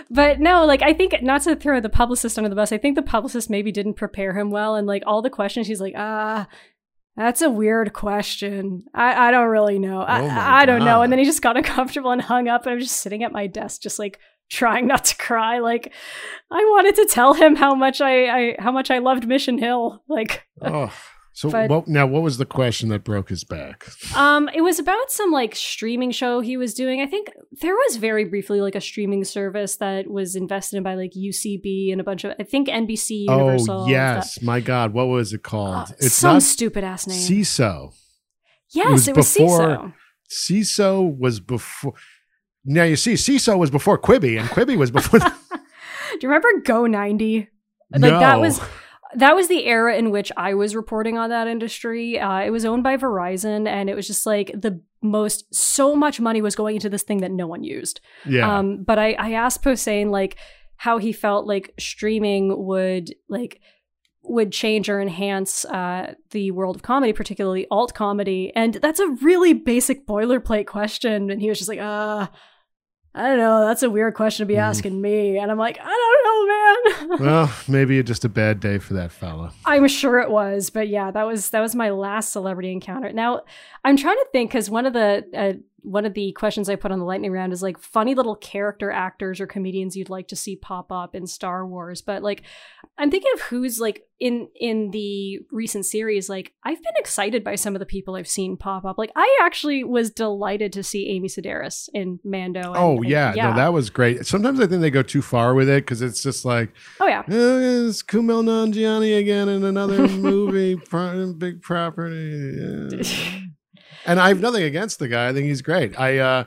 But no, like, I think, not to throw the publicist under the bus, I think the publicist maybe didn't prepare him well, and like all the questions, he's like, that's a weird question. I don't really know. I don't know. And then he just got uncomfortable and hung up, and I'm just sitting at my desk, just like trying not to cry. Like, I wanted to tell him how much I loved Mission Hill. Like, now what was the question that broke his back? It was about some like streaming show he was doing. I think there was very briefly like a streaming service that was invested in by like UCB and a bunch of, I think, NBC, Universal. Oh, yes. My God. What was it called? It's some stupid ass name. CISO. Yes, it was CISO. CISO was before. Now you see, CISO was before Quibi, and Quibi was before. Do you remember Go90? Like, no. That was the era in which I was reporting on that industry. It was owned by Verizon, and it was just like so much money was going into this thing that no one used. Yeah. But I asked Posehn like how he felt like streaming would change or enhance the world of comedy, particularly alt comedy. And that's a really basic boilerplate question. And he was just like, I don't know. That's a weird question to be asking me. And I'm like, I don't know, man. Well, maybe just a bad day for that fella. I'm sure it was. But yeah, that was my last celebrity encounter. Now, I'm trying to think, because one of the questions I put on the lightning round is like funny little character actors or comedians you'd like to see pop up in Star Wars. But like, I'm thinking of who's like in the recent series. Like, I've been excited by some of the people I've seen pop up. Like, I actually was delighted to see Amy Sedaris in Mando. No, that was great. Sometimes I think they go too far with it, because it's just like, it's Kumail Nanjiani again in another movie, big property. Yeah. And I have nothing against the guy. I think he's great. It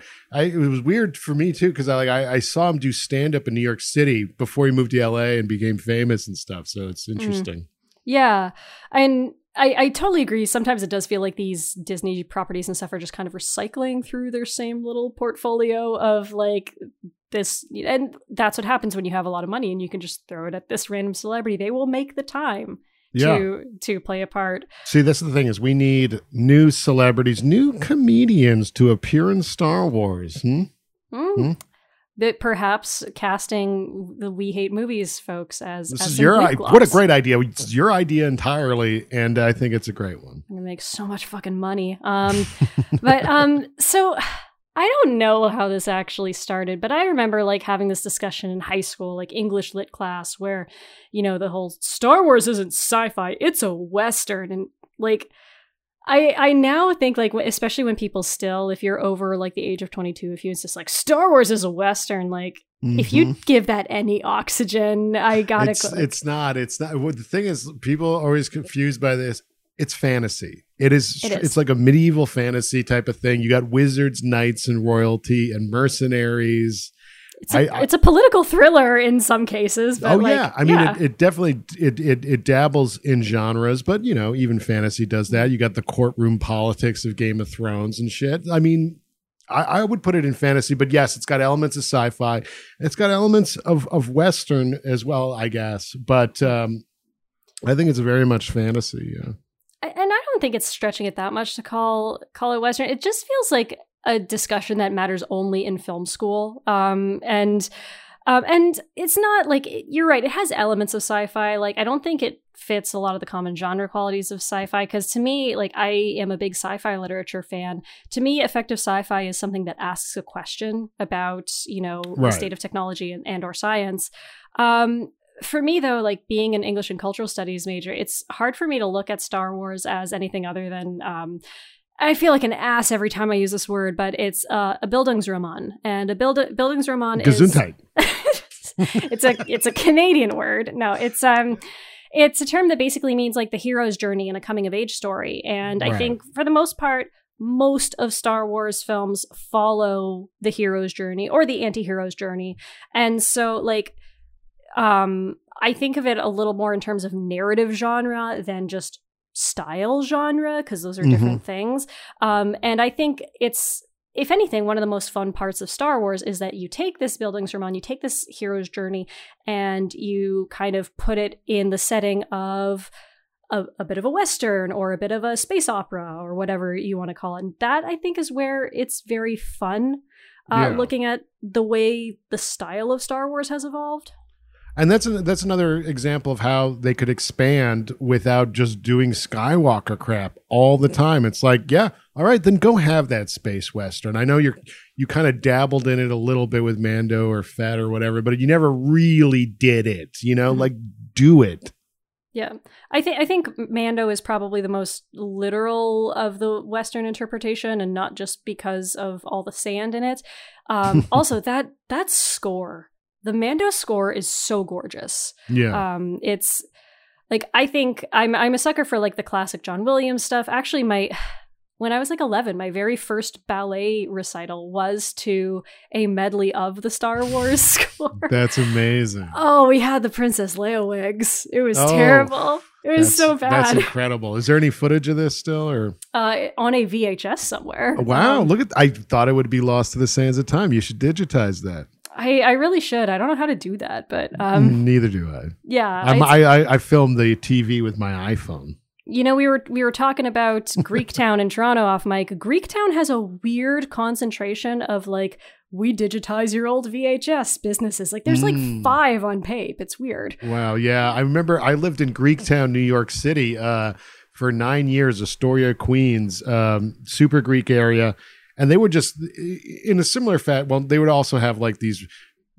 was weird for me too, because I saw him do stand up in New York City before he moved to LA and became famous and stuff. So it's interesting. Yeah, and I totally agree. Sometimes it does feel like these Disney properties and stuff are just kind of recycling through their same little portfolio of like this, and that's what happens when you have a lot of money and you can just throw it at this random celebrity. They will make the time. Yeah. To play a part. See, that's the thing, is we need new celebrities, new comedians to appear in Star Wars. That perhaps casting the We Hate Movies folks as your idea. What a great idea. It's your idea entirely, and I think it's a great one. I'm gonna make so much fucking money. So I don't know how this actually started, but I remember like having this discussion in high school, like English lit class, where, the whole Star Wars isn't sci-fi, it's a Western. And like, I now think like, especially when people still, if you're over like the age of 22, if you insist like Star Wars is a Western, like if you give that any oxygen, it's not. Well, the thing is, people are always confused by this. It's fantasy. It is. It's like a medieval fantasy type of thing. You got wizards, knights, and royalty, and mercenaries. It's a political thriller in some cases. But it definitely it dabbles in genres, but even fantasy does that. You got the courtroom politics of Game of Thrones and shit. I mean, I would put it in fantasy, but yes, it's got elements of sci-fi. It's got elements of Western as well, I guess. But I think it's very much fantasy. Yeah. And I don't think it's stretching it that much to call it Western. It just feels like a discussion that matters only in film school. And it's not like, you're right, it has elements of sci-fi. Like, I don't think it fits a lot of the common genre qualities of sci-fi, because to me, like, I am a big sci-fi literature fan. To me, effective sci-fi is something that asks a question about, the state of technology and or science. For me, though, like being an English and cultural studies major, it's hard for me to look at Star Wars as anything other than, I feel like an ass every time I use this word, but it's a Bildungsroman. And a Bildungsroman Gesundheit. Is... it's a Canadian word. No, it's a term that basically means like the hero's journey and a coming-of-age story. And I think for the most part, most of Star Wars films follow the hero's journey or the anti-hero's journey. And so like... I think of it a little more in terms of narrative genre than just style genre, because those are different things. And I think it's if anything, one of the most fun parts of Star Wars is that you take this building sermon, you take this hero's journey, and you kind of put it in the setting of a bit of a Western or a bit of a space opera or whatever you want to call it. And that, I think, is where it's very fun looking at the way the style of Star Wars has evolved. And that's another example of how they could expand without just doing Skywalker crap all the time. It's like, yeah, all right, then go have that space Western. I know you kind of dabbled in it a little bit with Mando or Fett or whatever, but you never really did it, you know, like do it. Yeah, I think Mando is probably the most literal of the Western interpretation, and not just because of all the sand in it. Also, that score, the Mando score, is so gorgeous. Yeah, it's like, I think I'm a sucker for like the classic John Williams stuff. Actually, when I was like 11, my very first ballet recital was to a medley of the Star Wars score. That's amazing. Oh, we had the Princess Leia wigs. It was terrible. It was so bad. That's incredible. Is there any footage of this still, or on a VHS somewhere? Wow, look at! I thought it would be lost to the sands of time. You should digitize that. I really should. I don't know how to do that, but neither do I. Yeah, I filmed the TV with my iPhone. You know, we were talking about Greektown in Toronto off mic. Greektown has a weird concentration of like, we digitize your old VHS businesses. Like there's like 5 on tape. It's weird. Wow. Yeah. I remember I lived in Greektown, New York City for 9 years, Astoria, Queens, super Greek area. And they would just, in a similar fact, well, they would also have like these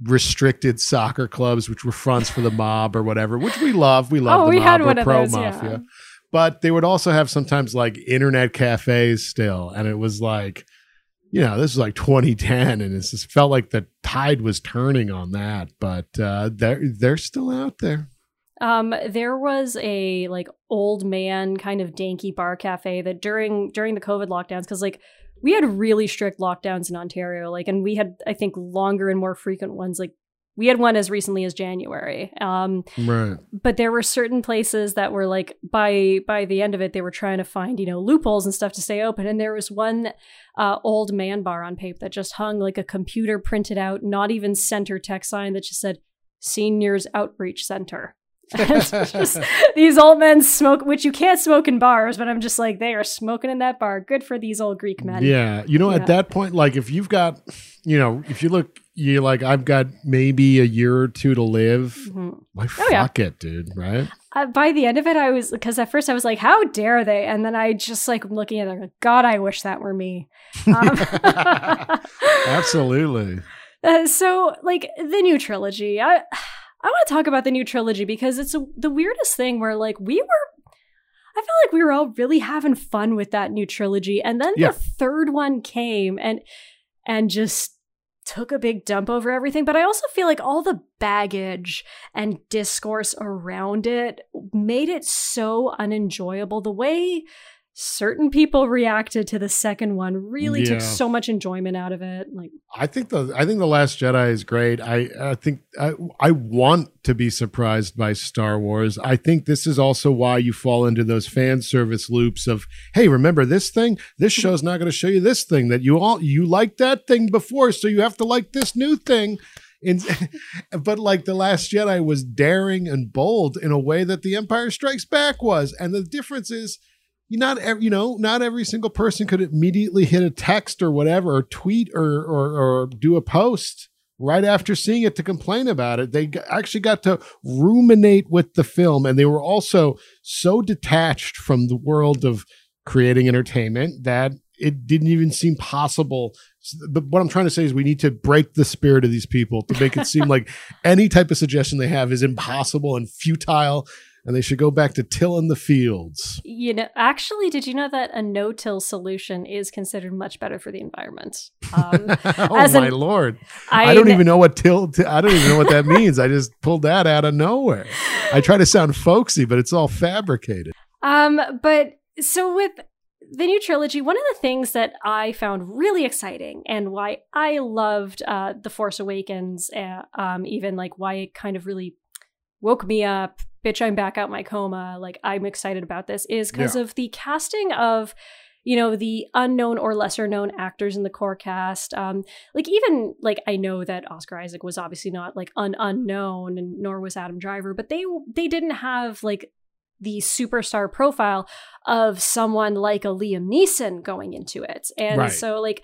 restricted soccer clubs, which were fronts for the mob or whatever, which we love. We love the mob or pro-mafia. Yeah. But they would also have sometimes like internet cafes still. And it was like, you know, this was like 2010 and it just felt like the tide was turning on that. But they're still out there. There was a like old man kind of danky bar cafe that during the COVID lockdowns, because like we had really strict lockdowns in Ontario, like, and we had, I think, longer and more frequent ones, like. We had one as recently as January, right. But there were certain places that were like by the end of it, they were trying to find, you know, loopholes and stuff to stay open. And there was one old man bar on Pape that just hung like a computer printed out, not even center text sign that just said Seniors Outreach Center. Just, these old men smoke, which you can't smoke in bars, but I'm just like, they are smoking in that bar. Good for these old Greek men. Yeah. You know, at that point, like if you've got, you know, if you look, you're like, I've got maybe a year or two to live. Mm-hmm. Like, fuck it, dude. Right. By the end of it, I was, because at first I was like, how dare they? And then I just like looking at it, like, God, I wish that were me. Absolutely. So like the new trilogy, I want to talk about the new trilogy because it's the weirdest thing where like I felt like we were all really having fun with that new trilogy. And then the third one came and just took a big dump over everything. But I also feel like all the baggage and discourse around it made it so unenjoyable. The way certain people reacted to the second one really took so much enjoyment out of it. Like, I think the Last Jedi is great. I think I want to be surprised by Star Wars. I think this is also why you fall into those fan service loops of, hey, remember this thing? This show's not going to show you this thing that you liked that thing before, so you have to like this new thing. But like The Last Jedi was daring and bold in a way that The Empire Strikes Back was, and the difference is, not every single person could immediately hit a text or whatever, or tweet or do a post right after seeing it to complain about it. They actually got to ruminate with the film, and they were also so detached from the world of creating entertainment that it didn't even seem possible. But what I'm trying to say is we need to break the spirit of these people to make it seem like any type of suggestion they have is impossible and futile. And they should go back to tilling the fields. You know, actually, did you know that a no-till solution is considered much better for the environment? Oh my lord! I don't even know what till. I don't even know what that means. I just pulled that out of nowhere. I try to sound folksy, but it's all fabricated. But so with the new trilogy, one of the things that I found really exciting and why I loved The Force Awakens, even like why it kind of really woke me up. Bitch, I'm back out my coma. Like, I'm excited about this is because of the casting of you know, the unknown or lesser known actors in the core cast. Like, even like, I know that Oscar Isaac was obviously not like an unknown, and nor was Adam Driver, but they didn't have like the superstar profile of someone like a Liam Neeson going into it. And right. So like,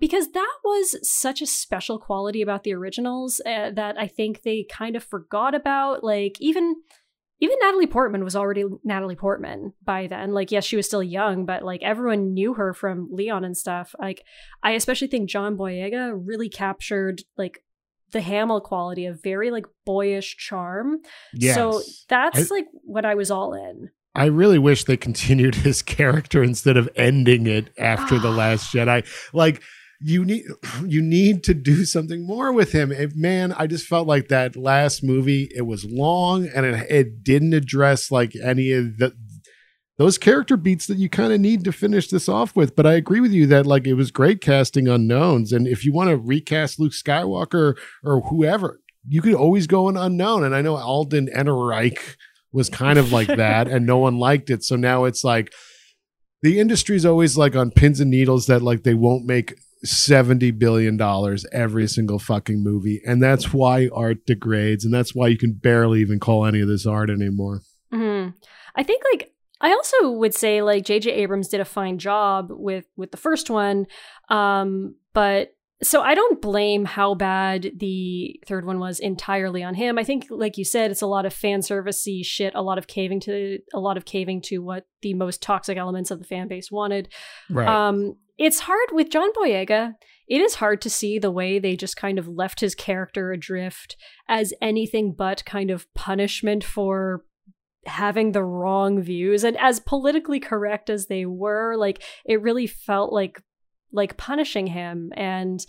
because that was such a special quality about the originals that I think they kind of forgot about. Like, even Natalie Portman was already Natalie Portman by then. Like, yes, she was still young, but like everyone knew her from Leon and stuff. Like, I especially think John Boyega really captured like the Hamill quality of very like boyish charm. Yes. So that's like what I was all in. I really wish they continued his character instead of ending it after The Last Jedi. Like, you need to do something more with him. Man, I just felt like that last movie, it was long and it didn't address like any of those character beats that you kind of need to finish this off with. But I agree with you that like, it was great casting unknowns. And if you want to recast Luke Skywalker or whoever, you could always go an unknown. And I know Alden Ehrenreich was kind of like that and no one liked it. So now it's like the industry's always like on pins and needles that like they won't make $70 billion every single fucking movie. And that's why art degrades. And that's why you can barely even call any of this art anymore. Mm-hmm. I think like, I also would say like J.J. Abrams did a fine job with the first one. But so I don't blame how bad the third one was entirely on him. I think, like you said, it's a lot of fan servicey shit, a lot of caving to what the most toxic elements of the fan base wanted. Right. It's hard with John Boyega. It is hard to see the way they just kind of left his character adrift as anything but kind of punishment for having the wrong views, and as politically correct as they were, like it really felt like punishing him. And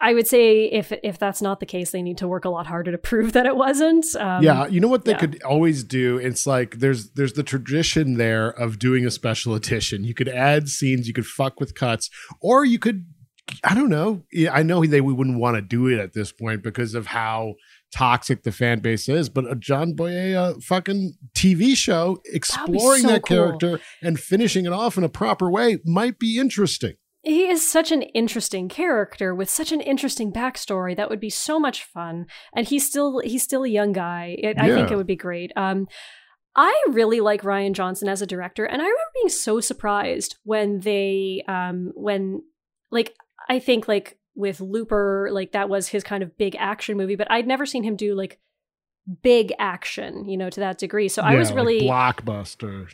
I would say if that's not the case, they need to work a lot harder to prove that it wasn't. You know what they could always do? It's like there's the tradition there of doing a special edition. You could add scenes, you could fuck with cuts, or you could, I don't know. I know we wouldn't want to do it at this point because of how toxic the fan base is, but a John Boyega fucking TV show exploring that character and finishing it off in a proper way might be interesting. He is such an interesting character with such an interesting backstory. That would be so much fun. And he's still a young guy. I think it would be great. I really like Rian Johnson as a director, and I remember being so surprised when they I think like with Looper, like that was his kind of big action movie, but I'd never seen him do like big action, you know, to that degree. So I was like really blockbuster.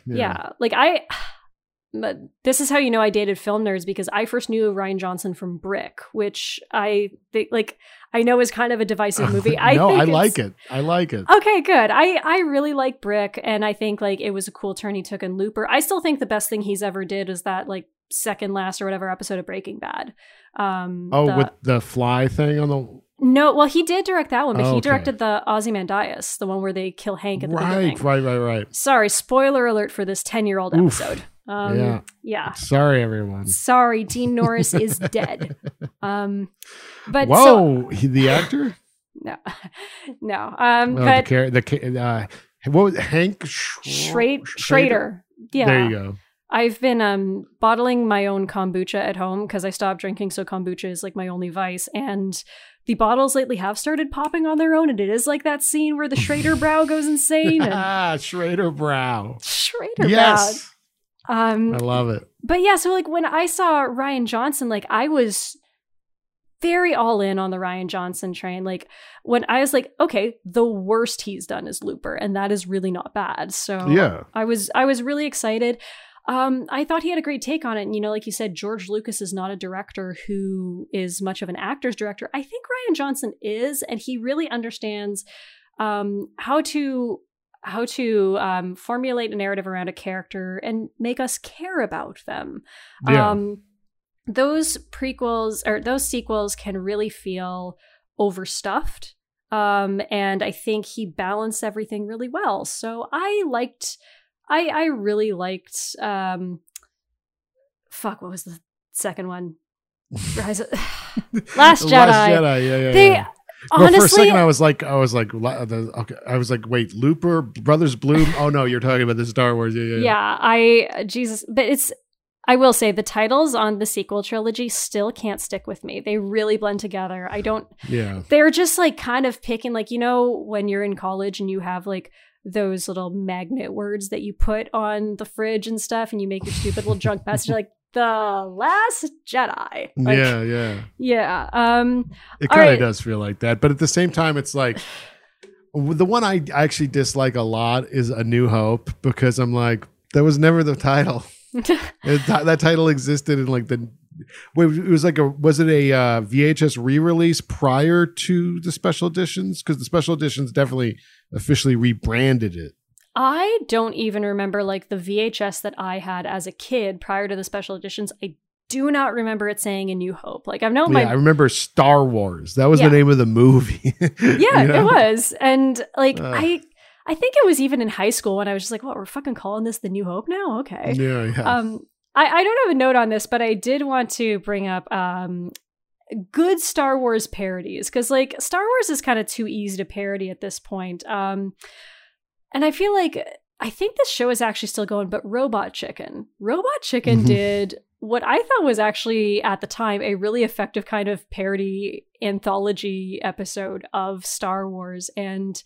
But this is how you know I dated film nerds, because I first knew Rian Johnson from Brick, which I think I know is kind of a divisive movie. I like it. Okay, good. I really like Brick, and I think like it was a cool turn he took in Looper. I still think the best thing he's ever did is that like second last or whatever episode of Breaking Bad. With the fly thing on the... No, well, he did direct that one, but he directed the Ozymandias, the one where they kill Hank at the beginning. Right. Sorry, spoiler alert for this 10-year-old episode. Sorry, everyone. Sorry, Dean Norris is dead. But whoa, the actor? No. What was Hank Schrader? Yeah, there you go. I've been bottling my own kombucha at home because I stopped drinking, so kombucha is like my only vice. And the bottles lately have started popping on their own, and it is like that scene where the Schrader brow goes insane. Schrader brow. Yes. I love it. But yeah, so like when I saw Rian Johnson, like I was very all in on the Rian Johnson train. Like when I was like, okay, the worst he's done is Looper, and that is really not bad. So yeah, I was really excited. I thought he had a great take on it. And, you know, like you said, George Lucas is not a director who is much of an actor's director. I think Rian Johnson is, and he really understands how to formulate a narrative around a character and make us care about them. Yeah. Those prequels or those sequels can really feel overstuffed. And I think he balanced everything really well. So I really liked what was the second one? Last Jedi. Yeah. Honestly, for a second I was like, wait, Looper, Brothers Bloom. Oh no, you're talking about the Star Wars. Yeah. But it's I will say the titles on the sequel trilogy still can't stick with me. They really blend together. I don't, they're just like kind of picking, like, you know, when you're in college and you have like those little magnet words that you put on the fridge and stuff and you make your stupid little junk message, like The Last Jedi. Like, yeah. It kind of does feel like that. But at the same time, it's like, the one I actually dislike a lot is A New Hope, because I'm like, that was never the title. That title existed in like the, it was like was it a VHS re-release prior to the special editions? Because the special editions definitely officially rebranded it. I don't even remember like the VHS that I had as a kid prior to the special editions. I do not remember it saying A New Hope. Like I've known I remember Star Wars. That was the name of the movie. It was. And like I think it was even in high school when I was just like, what, we're fucking calling this The New Hope now? Okay. Yeah. I don't have a note on this, but I did want to bring up good Star Wars parodies, because like Star Wars is kind of too easy to parody at this point. And I feel like, I think this show is actually still going, but Robot Chicken did what I thought was actually at the time a really effective kind of parody anthology episode of Star Wars. And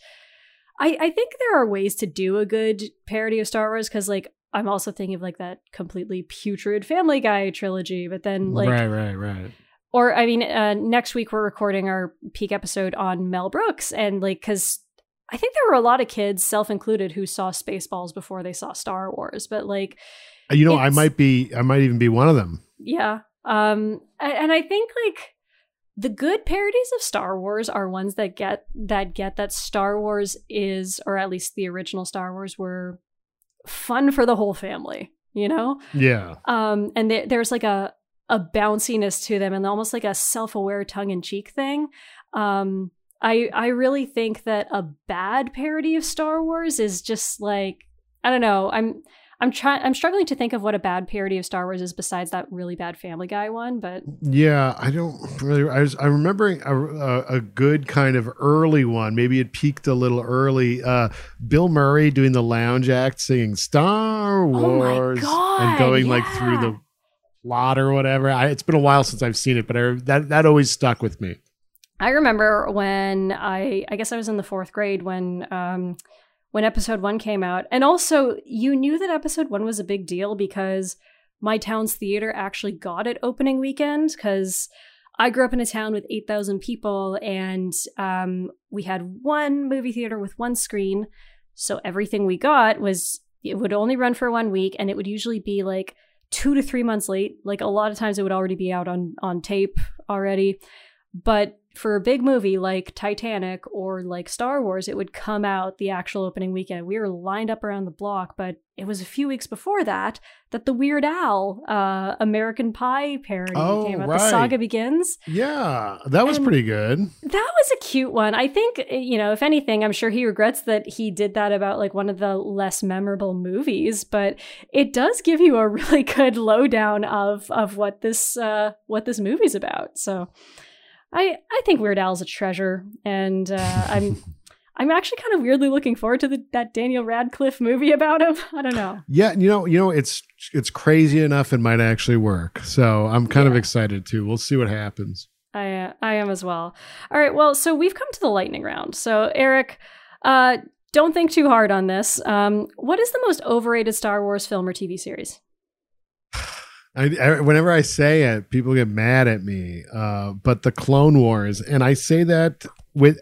I think there are ways to do a good parody of Star Wars, because like I'm also thinking of like that completely putrid Family Guy trilogy, but then like right. Or I mean, next week we're recording our peak episode on Mel Brooks, and like because I think there were a lot of kids, self included, who saw Spaceballs before they saw Star Wars, but like I might even be one of them. Yeah, and I think like, the good parodies of Star Wars are ones that get that Star Wars is, or at least the original Star Wars, were fun for the whole family, you know? Yeah. And there's like a bounciness to them and almost like a self-aware tongue-in-cheek thing. I really think that a bad parody of Star Wars is just like, I don't know, I'm struggling to think of what a bad parody of Star Wars is besides that really bad Family Guy one, but yeah, I don't really. I'm remembering a good kind of early one. Maybe it peaked a little early. Bill Murray doing the lounge act, singing Star Wars, and going like through the plot or whatever. It's been a while since I've seen it, but that always stuck with me. I remember when I guess I was in the fourth grade when episode one came out. And also, you knew that episode one was a big deal because my town's theater actually got it opening weekend, because I grew up in a town with 8,000 people and we had one movie theater with one screen. So everything we got it would only run for 1 week, and it would usually be like 2 to 3 months late. Like a lot of times it would already be out on tape already. But for a big movie like Titanic or like Star Wars, it would come out the actual opening weekend. We were lined up around the block, but it was a few weeks before that the Weird Al American Pie parody came out. Right. The Saga Begins. Yeah, that was pretty good. That was a cute one. I think, you know, if anything, I'm sure he regrets that he did that about like one of the less memorable movies, but it does give you a really good lowdown of what this movie's about. So I think Weird Al's a treasure, and I'm actually kind of weirdly looking forward to that Daniel Radcliffe movie about him. I don't know. Yeah, you know, it's crazy enough it might actually work. So I'm kind of excited too. We'll see what happens. I am as well. All right. Well, so we've come to the lightning round. So Eric, don't think too hard on this. What is the most overrated Star Wars film or TV series? Whenever I say it, people get mad at me, but the Clone Wars, and I say that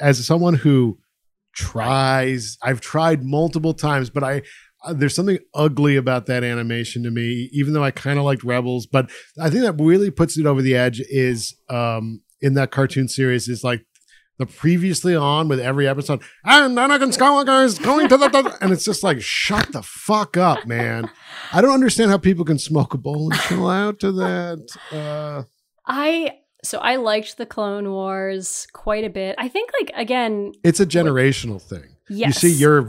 as someone who tries. I've tried multiple times, but there's something ugly about that animation to me, even though I kind of liked Rebels. But I think that really puts it over the edge is in that cartoon series is like the previously on with every episode, and Anakin Skywalker is going to the... And it's just like, shut the fuck up, man. I don't understand how people can smoke a bowl and chill out to that. I liked the Clone Wars quite a bit. I think, like, again... It's a generational thing. Yes. You see, you're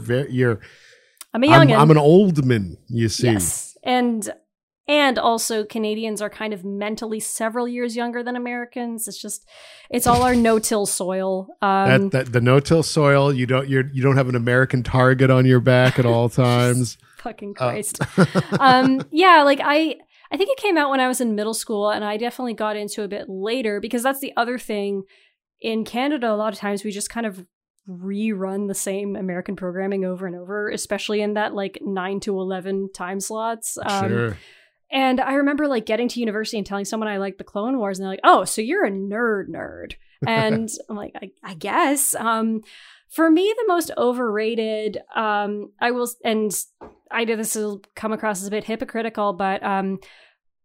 I'm a youngin. I'm an old man, you see. Yes. And also Canadians are kind of mentally several years younger than Americans. It's just, it's all our no-till soil. The no-till soil, you don't have an American target on your back at all times. Fucking Christ. Yeah. Like I I think it came out when I was in middle school, and I definitely got into a bit later, because that's the other thing. In Canada, a lot of times we just kind of rerun the same American programming over and over, especially in that like 9 to 11 time slots. Sure. And I remember like getting to university and telling someone I liked the Clone Wars, and they're like, oh, so you're a nerd. And I'm like, I guess. For me, the most overrated, I know this will come across as a bit hypocritical, but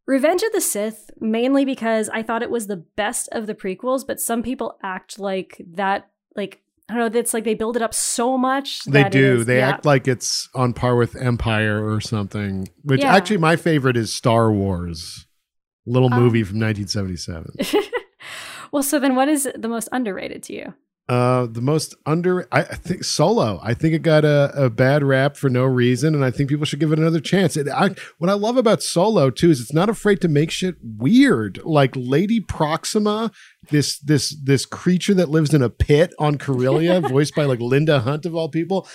Revenge of the Sith, mainly because I thought it was the best of the prequels, but some people act like that, like, I don't know, it's like they build it up so much. They do. They act like it's on par with Empire or something, which actually my favorite is Star Wars, little movie from 1977. Well, so then what is the most underrated to you? The most I think Solo. I think it got a bad rap for no reason, and I think people should give it another chance. What I love about Solo too is it's not afraid to make shit weird. Like Lady Proxima, this creature that lives in a pit on Corellia, voiced by like Linda Hunt of all people.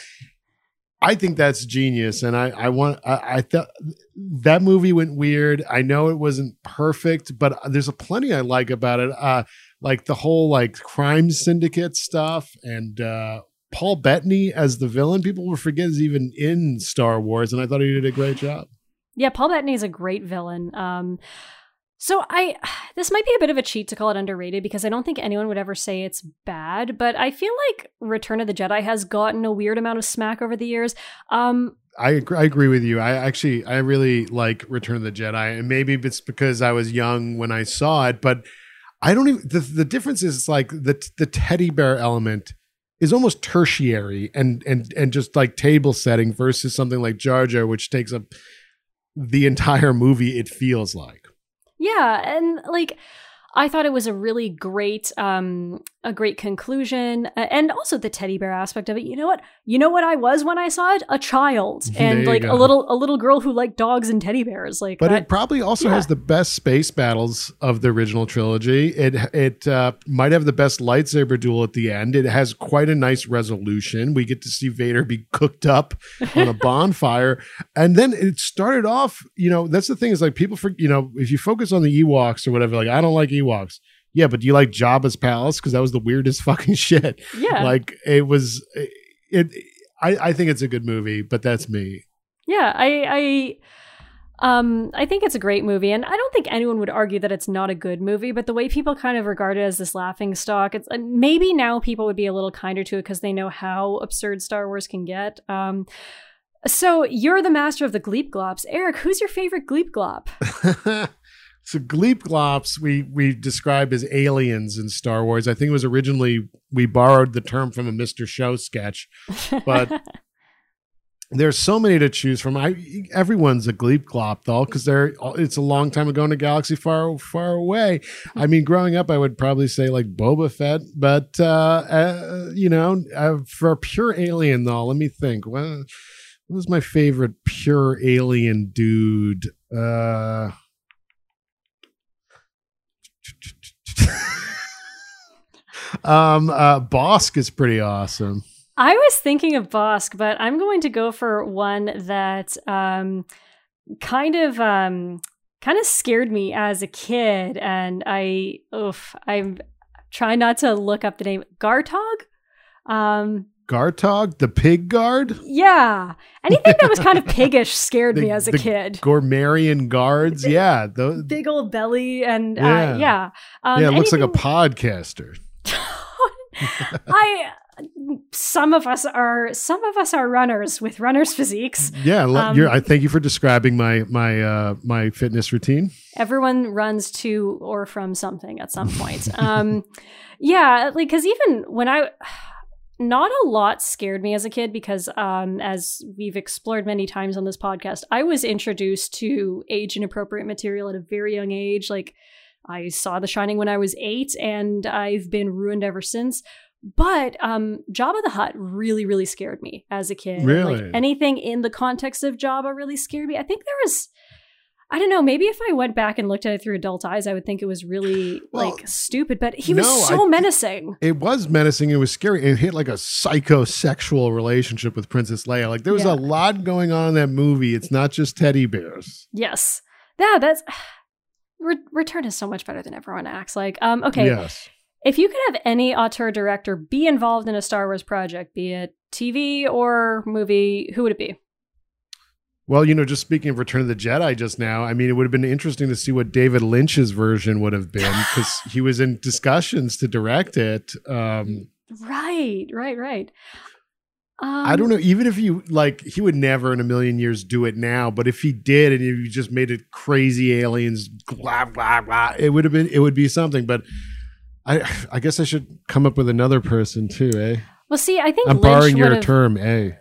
I think that's genius, and I thought that movie went weird. I know it wasn't perfect, but there's plenty I like about it. Like the whole like crime syndicate stuff, and Paul Bettany as the villain, people will forget is even in Star Wars, and I thought he did a great job. Yeah, Paul Bettany is a great villain. This might be a bit of a cheat to call it underrated, because I don't think anyone would ever say it's bad, but I feel like Return of the Jedi has gotten a weird amount of smack over the years. I agree with you. I really like Return of the Jedi, and maybe it's because I was young when I saw it, but I don't even, the difference is like the teddy bear element is almost tertiary and just like table setting versus something like Jar Jar, which takes up the entire movie, it feels like. Yeah. And like, I thought it was a really great, a great conclusion, and also the teddy bear aspect of it. You know what I was when I saw it? A child, and like a little girl who liked dogs and teddy bears. Like, but it probably also has the best space battles of the original trilogy. It might have the best lightsaber duel at the end. It has quite a nice resolution. We get to see Vader be cooked up on a bonfire, and then it started off. You know, that's the thing is like people forget. You know, if you focus on the Ewoks or whatever, like I don't like Ewoks. Yeah, but do you like Jabba's palace? Because that was the weirdest fucking shit. Yeah, like it was. I think it's a good movie, but that's me. Yeah, I think it's a great movie, and I don't think anyone would argue that it's not a good movie. But the way people kind of regard it as this laughing stock, it's maybe now people would be a little kinder to it because they know how absurd Star Wars can get. So you're the master of the Gleep Glops, Eric. Who's your favorite Gleep Glop? So Gleep Glops, we describe as aliens in Star Wars. I think it was originally, we borrowed the term from a Mr. Show sketch, but there's so many to choose from. Everyone's a Gleep Glop though, because it's a long time ago in a galaxy far, far away. I mean, growing up, I would probably say like Boba Fett, but for a pure alien though, let me think. Well, what was my favorite pure alien dude? Bosk is pretty awesome. I was thinking of Bosk, but I'm going to go for one that kind of scared me as a kid, and I'm trying not to look up the name. Gartog, the pig guard? Yeah. Anything that was kind of piggish scared me as a kid. Gormarian guards, yeah. The big old belly and yeah. It looks like a podcaster. Some of us are runners with runners' physiques. Yeah, I thank you for describing my fitness routine. Everyone runs to or from something at some point. Because even when not a lot scared me as a kid because, as we've explored many times on this podcast, I was introduced to age-inappropriate material at a very young age. Like, I saw The Shining when I was 8, and I've been ruined ever since. But Jabba the Hutt really, really scared me as a kid. Really? Like, anything in the context of Jabba really scared me. I think there was... I don't know, maybe if I went back and looked at it through adult eyes, I would think it was really stupid, but he was so menacing. It was menacing. It was scary. It hit like a psychosexual relationship with Princess Leia. Like there was a lot going on in that movie. It's not just teddy bears. Yes. Yeah, that's... Return is so much better than everyone acts like. Okay. Yes. If you could have any auteur director be involved in a Star Wars project, be it TV or movie, who would it be? Well, you know, just speaking of Return of the Jedi just now, I mean, it would have been interesting to see what David Lynch's version would have been, because he was in discussions to direct it. Right. I don't know. Even if you like, he would never in a million years do it now. But if he did, and you just made it crazy aliens, blah blah blah, it would have been. It would be something. But I guess I should come up with another person too, eh? Well, see, I think I'm Lynch borrowing your term, eh?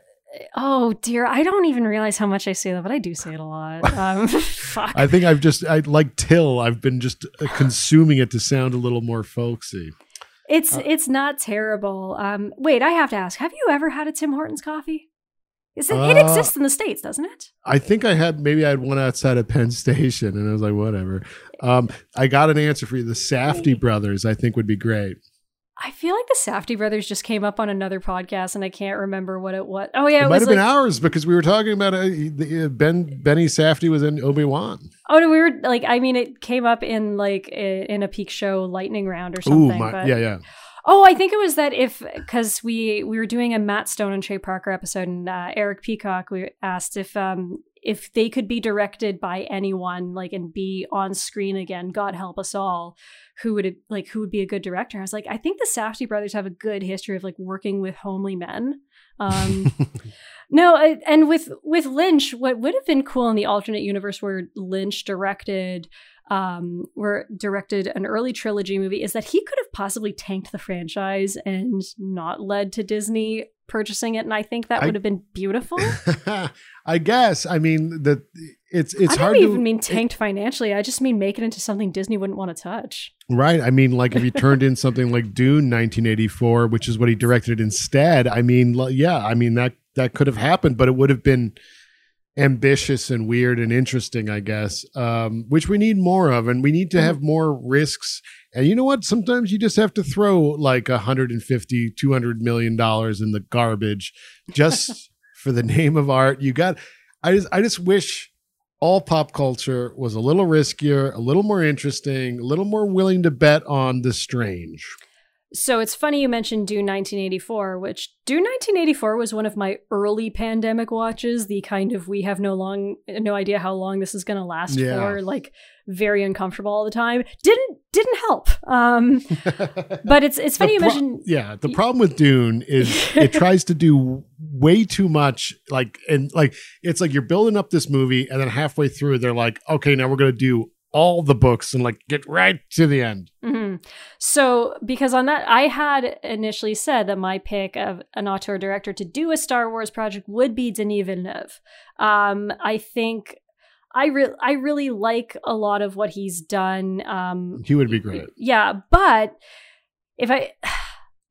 Oh dear, I don't even realize how much I say that, but I do say it a lot. Fuck. I think I've been just consuming it to sound a little more folksy. It's not terrible. Wait, I have to ask, have you ever had a Tim Hortons coffee? It exists in the States, doesn't it? I think I had one outside of Penn Station, and I was like, whatever. I got an answer for you. The Safdie brothers, I think, would be great. I feel like the Safdie brothers just came up on another podcast, and I can't remember what it was. Oh, yeah. It might have been ours, because we were talking about Benny Safdie was in Obi-Wan. Oh, no, we were like, I mean, it came up in like in a Peak Show lightning round or something. Yeah. Oh, I think it was that because we were doing a Matt Stone and Trey Parker episode, and Eric Peacock, we asked if they could be directed by anyone, like, and be on screen again, God help us all, who would be a good director? I was like, I think the Safdie brothers have a good history of like working with homely men. And with Lynch, what would have been cool in the alternate universe where Lynch directed an early trilogy movie is that he could have possibly tanked the franchise and not led to Disney purchasing it, and I think that would have been beautiful. I guess. I mean, that it's hard. I don't even mean tanked financially. I just mean make it into something Disney wouldn't want to touch. Right. I mean, like if he turned in something like Dune 1984, which is what he directed instead. I mean, yeah. I mean that could have happened, but it would have been ambitious and weird and interesting, I guess, which we need more of, and we need to have more risks. And you know what? Sometimes you just have to throw like $150, $200 million in the garbage just for the name of art. I just wish all pop culture was a little riskier, a little more interesting, a little more willing to bet on the strange. So it's funny you mentioned Dune 1984, which Dune 1984 was one of my early pandemic watches, the kind of we have no idea how long this is going to last for, like very uncomfortable all the time. Didn't help. But it's funny you mentioned. Yeah, the problem with Dune is it tries to do way too much, and it's like you're building up this movie, and then halfway through they're like, okay, now we're going to do all the books and like get right to the end. Mm-hmm. So because on that, I had initially said that my pick of an auteur director to do a Star Wars project would be Denis Villeneuve. I think I really like a lot of what he's done. He would be great. Yeah. But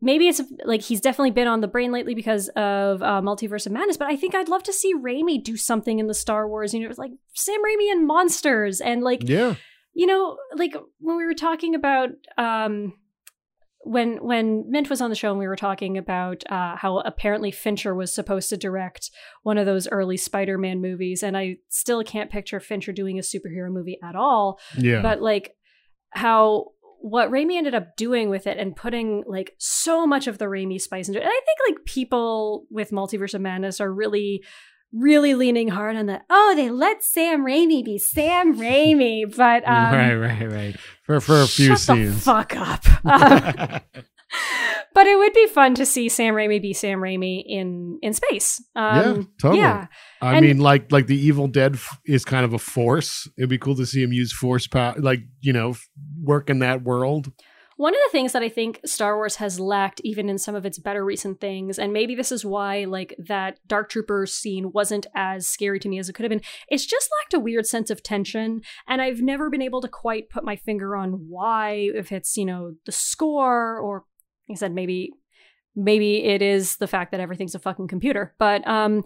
maybe it's like he's definitely been on the brain lately because of Multiverse of Madness, but I think I'd love to see Raimi do something in the Star Wars universe, like Sam Raimi and monsters, and like, yeah, you know, like when we were talking about when Mint was on the show and we were talking about how apparently Fincher was supposed to direct one of those early Spider-Man movies, and I still can't picture Fincher doing a superhero movie at all. Yeah, but like how. What Raimi ended up doing with it and putting like so much of the Raimi spice into it. And I think like people with Multiverse of Madness are really, really leaning hard on that. Oh, they let Sam Raimi be Sam Raimi. But right. For a few scenes. Shut the fuck up. But it would be fun to see Sam Raimi be Sam Raimi in space. Yeah, totally. Yeah. I mean, like the Evil Dead is kind of a force. It'd be cool to see him use force power, like, you know, work in that world. One of the things that I think Star Wars has lacked, even in some of its better recent things, and maybe this is why like that Dark Trooper scene wasn't as scary to me as it could have been, it's just lacked a weird sense of tension. And I've never been able to quite put my finger on why, if it's, you know, the score, or like I said, maybe it is the fact that everything's a fucking computer. But Raimi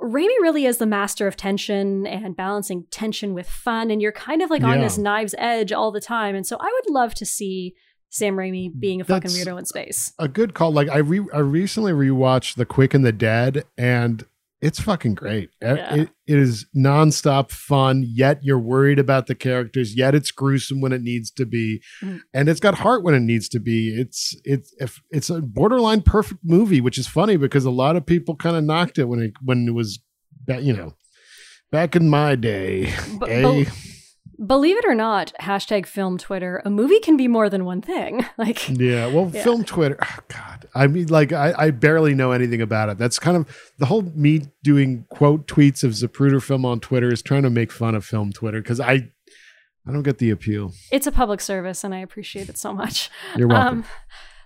really is the master of tension and balancing tension with fun. And you're kind of like on this knife's edge all the time. And so I would love to see Sam Raimi being fucking weirdo in space. A good call. Like I recently rewatched The Quick and the Dead, and It's fucking great. Yeah. It is nonstop fun, yet you're worried about the characters, yet it's gruesome when it needs to be. Mm. And it's got heart when it needs to be. It's a borderline perfect movie, which is funny because a lot of people kind of knocked it when it was, you know, back in my day. Believe it or not, hashtag film Twitter, a movie can be more than one thing. Like, yeah, well, yeah. Film Twitter, oh God, I mean, like I barely know anything about it. That's kind of the whole me doing quote tweets of Zapruder film on Twitter is trying to make fun of film Twitter because I don't get the appeal. It's a public service and I appreciate it so much. You're welcome.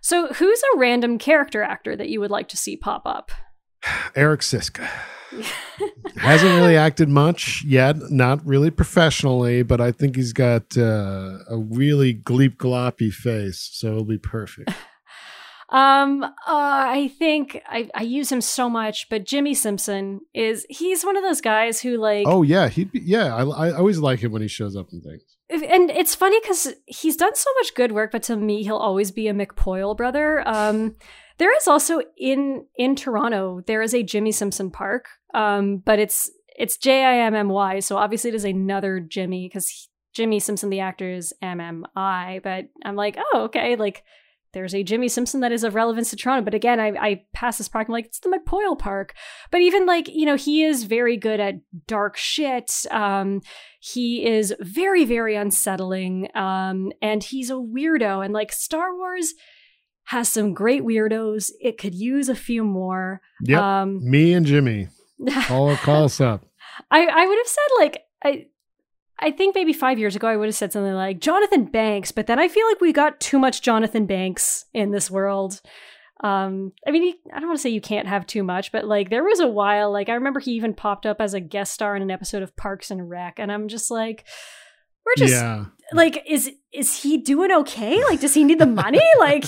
So who's a random character actor that you would like to see pop up? Eric Siska. Hasn't really acted much yet, not really professionally, but I think he's got a really Gleep Gloppy face, so it'll be perfect. I think I use him so much, but Jimmy Simpson he's one of those guys who like. Oh yeah, I always like him when he shows up and things. And it's funny because he's done so much good work, but to me, he'll always be a McPoyle brother. There is also in Toronto, there is a Jimmy Simpson Park, but it's Jimmy, so obviously it is another Jimmy because Jimmy Simpson, the actor, is MMI. But I'm like, oh, okay, like there's a Jimmy Simpson that is of relevance to Toronto. But again, I pass this park, I'm like, it's the McPoyle Park. But even like, you know, he is very good at dark shit. He is very, very unsettling, and he's a weirdo. And like Star Wars has some great weirdos. It could use a few more. Yeah, me and Jimmy. Call us up. I would have said like I think maybe 5 years ago I would have said something like Jonathan Banks, but then I feel like we got too much Jonathan Banks in this world. I mean, I don't want to say you can't have too much, but like there was a while, like I remember he even popped up as a guest star in an episode of Parks and Rec, and I'm just like, we're just like, is he doing okay? Like, does he need the money? Like,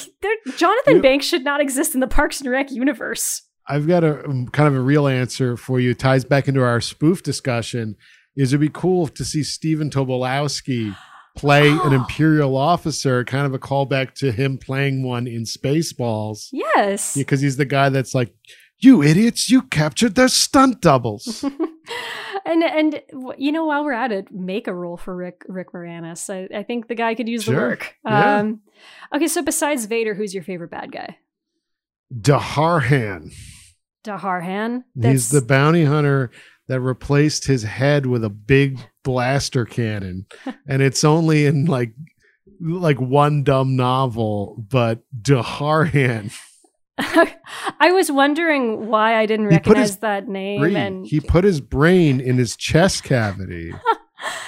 Jonathan Banks should not exist in the Parks and Rec universe. I've got a kind of a real answer for you. It ties back into our spoof discussion. Is it'd be cool to see Stephen Tobolowsky play an Imperial officer, kind of a callback to him playing one in Spaceballs. Yes. Because he's the guy that's like, you idiots, you captured their stunt doubles. And you know, while we're at it, make a role for Rick Moranis. I think the guy could use the work. Yeah. Okay, so besides Vader, who's your favorite bad guy? Daharhan. Daharhan? He's the bounty hunter that replaced his head with a big blaster cannon. And it's only in like one dumb novel, but Daharhan. I was wondering why I didn't recognize that name. He put his brain in his chest cavity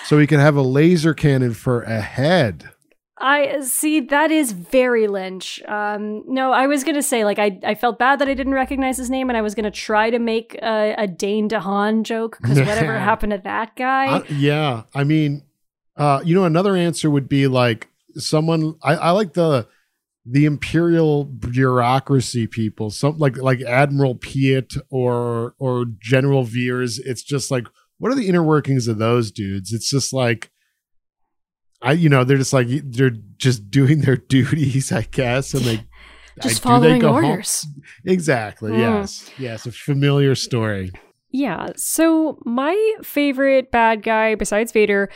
so he could have a laser cannon for a head. I see. That is very Lynch. No, I was going to say, like, I felt bad that I didn't recognize his name, and I was going to try to make a Dane DeHaan joke because whatever happened to that guy. Yeah. I mean, you know, another answer would be like someone I like the imperial bureaucracy people, some like Admiral Piet or General Veers. It's just like, what are the inner workings of those dudes? It's just like, you know, they're just like, they're just doing their duties, I guess. And they just following orders. Home? Exactly. Mm. Yes. A familiar story. Yeah. So my favorite bad guy besides Vader,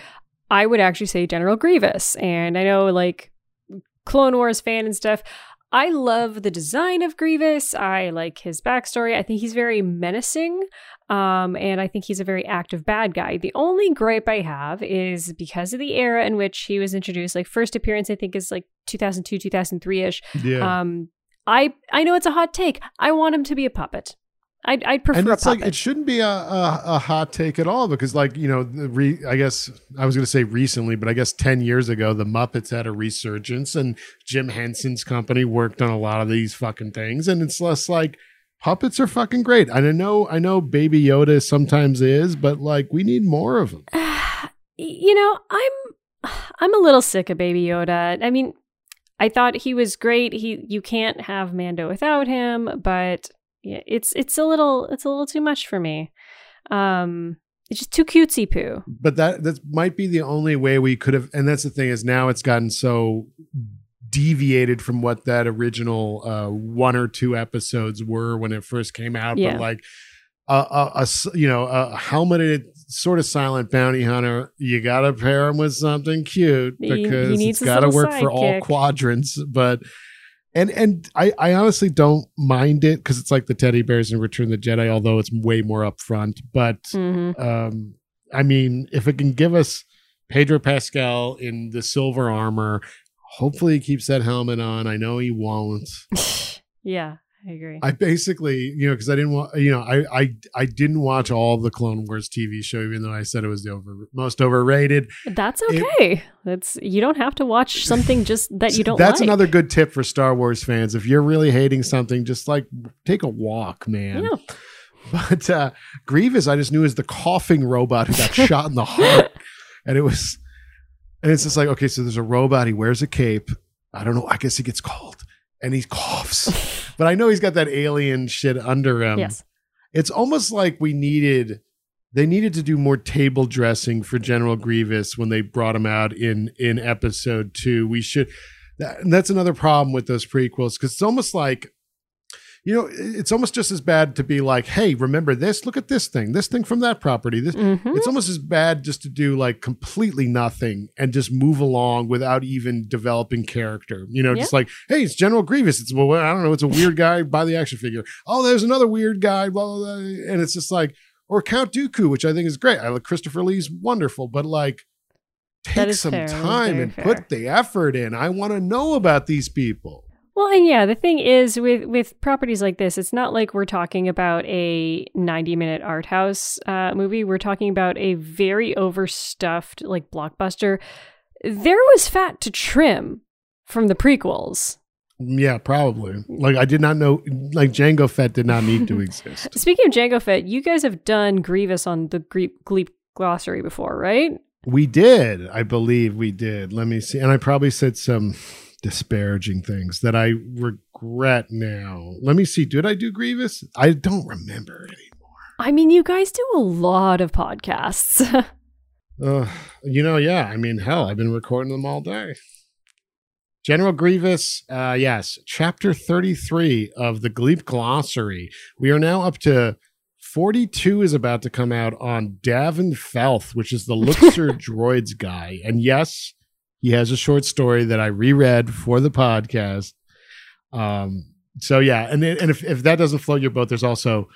I would actually say General Grievous. And I know like Clone Wars fan and stuff. I love the design of Grievous. I like his backstory. I think he's very menacing. And I think he's a very active bad guy. The only gripe I have is because of the era in which he was introduced, like first appearance, I think is like 2002, 2003-ish. Yeah. I know it's a hot take. I want him to be a puppet. I'd prefer a puppet. Like, it shouldn't be a hot take at all because, like, you know, I guess I was going to say recently, but I guess 10 years ago, the Muppets had a resurgence and Jim Henson's company worked on a lot of these fucking things. And it's less like puppets are fucking great. And I know Baby Yoda sometimes is, but like we need more of them. You know, I'm a little sick of Baby Yoda. I mean, I thought he was great. You can't have Mando without him, but... yeah, it's a little too much for me. It's just too cutesy poo. But that might be the only way we could have. And that's the thing is now it's gotten so deviated from what that original 1 or 2 episodes were when it first came out. Yeah. But like a helmeted sort of silent bounty hunter. You got to pair him with something cute because it's got to work for all quadrants. But and I honestly don't mind it because it's like the teddy bears in Return of the Jedi, although it's way more upfront. But I mean, if it can give us Pedro Pascal in the silver armor, hopefully he keeps that helmet on. I know he won't. Yeah, I agree. I basically, because I didn't want, I didn't watch all the Clone Wars TV show, even though I said it was the most overrated. That's okay. You don't have to watch something just that you don't like. That's another good tip for Star Wars fans. If you're really hating something, just like take a walk, man. Yeah. But Grievous, I just knew is the coughing robot who got shot in the heart. And it's just like, okay, so there's a robot. He wears a cape. I don't know. I guess he gets cold and he coughs. But I know he's got that alien shit under him. Yes. It's almost like they needed to do more table dressing for General Grievous when they brought him out in episode 2. That's another problem with those prequels, because it's almost like, it's almost just as bad to be like, hey, remember this? Look at this thing from that property. It's almost as bad just to do like completely nothing and just move along without even developing character. Just like, hey, it's General Grievous. I don't know. It's a weird guy. Buy the action figure. Oh, there's another weird guy. Blah, blah, blah. And it's just like, or Count Dooku, which I think is great. Christopher Lee's wonderful, but like, take some time and put the effort in. I want to know about these people. Well, and yeah, the thing is with properties like this, it's not like we're talking about a 90-minute art house movie. We're talking about a very overstuffed like blockbuster. There was fat to trim from the prequels. Yeah, probably. Like I did not know, like Jango Fett did not need to exist. Speaking of Jango Fett, you guys have done Grievous on the Gleep Glossary before, right? We did. I believe we did. Let me see. And I probably said some disparaging things that I regret now. Let me see. Did I do Grievous? I don't remember anymore. I mean, you guys do a lot of podcasts. Yeah. I mean, hell, I've been recording them all day. General Grievous, yes. Chapter 33 of the Gleep Glossary. We are now up to 42 is about to come out on Davin Felth, which is the Luxor Droids guy. And yes, he has a short story that I reread for the podcast. If that doesn't float your boat, there's also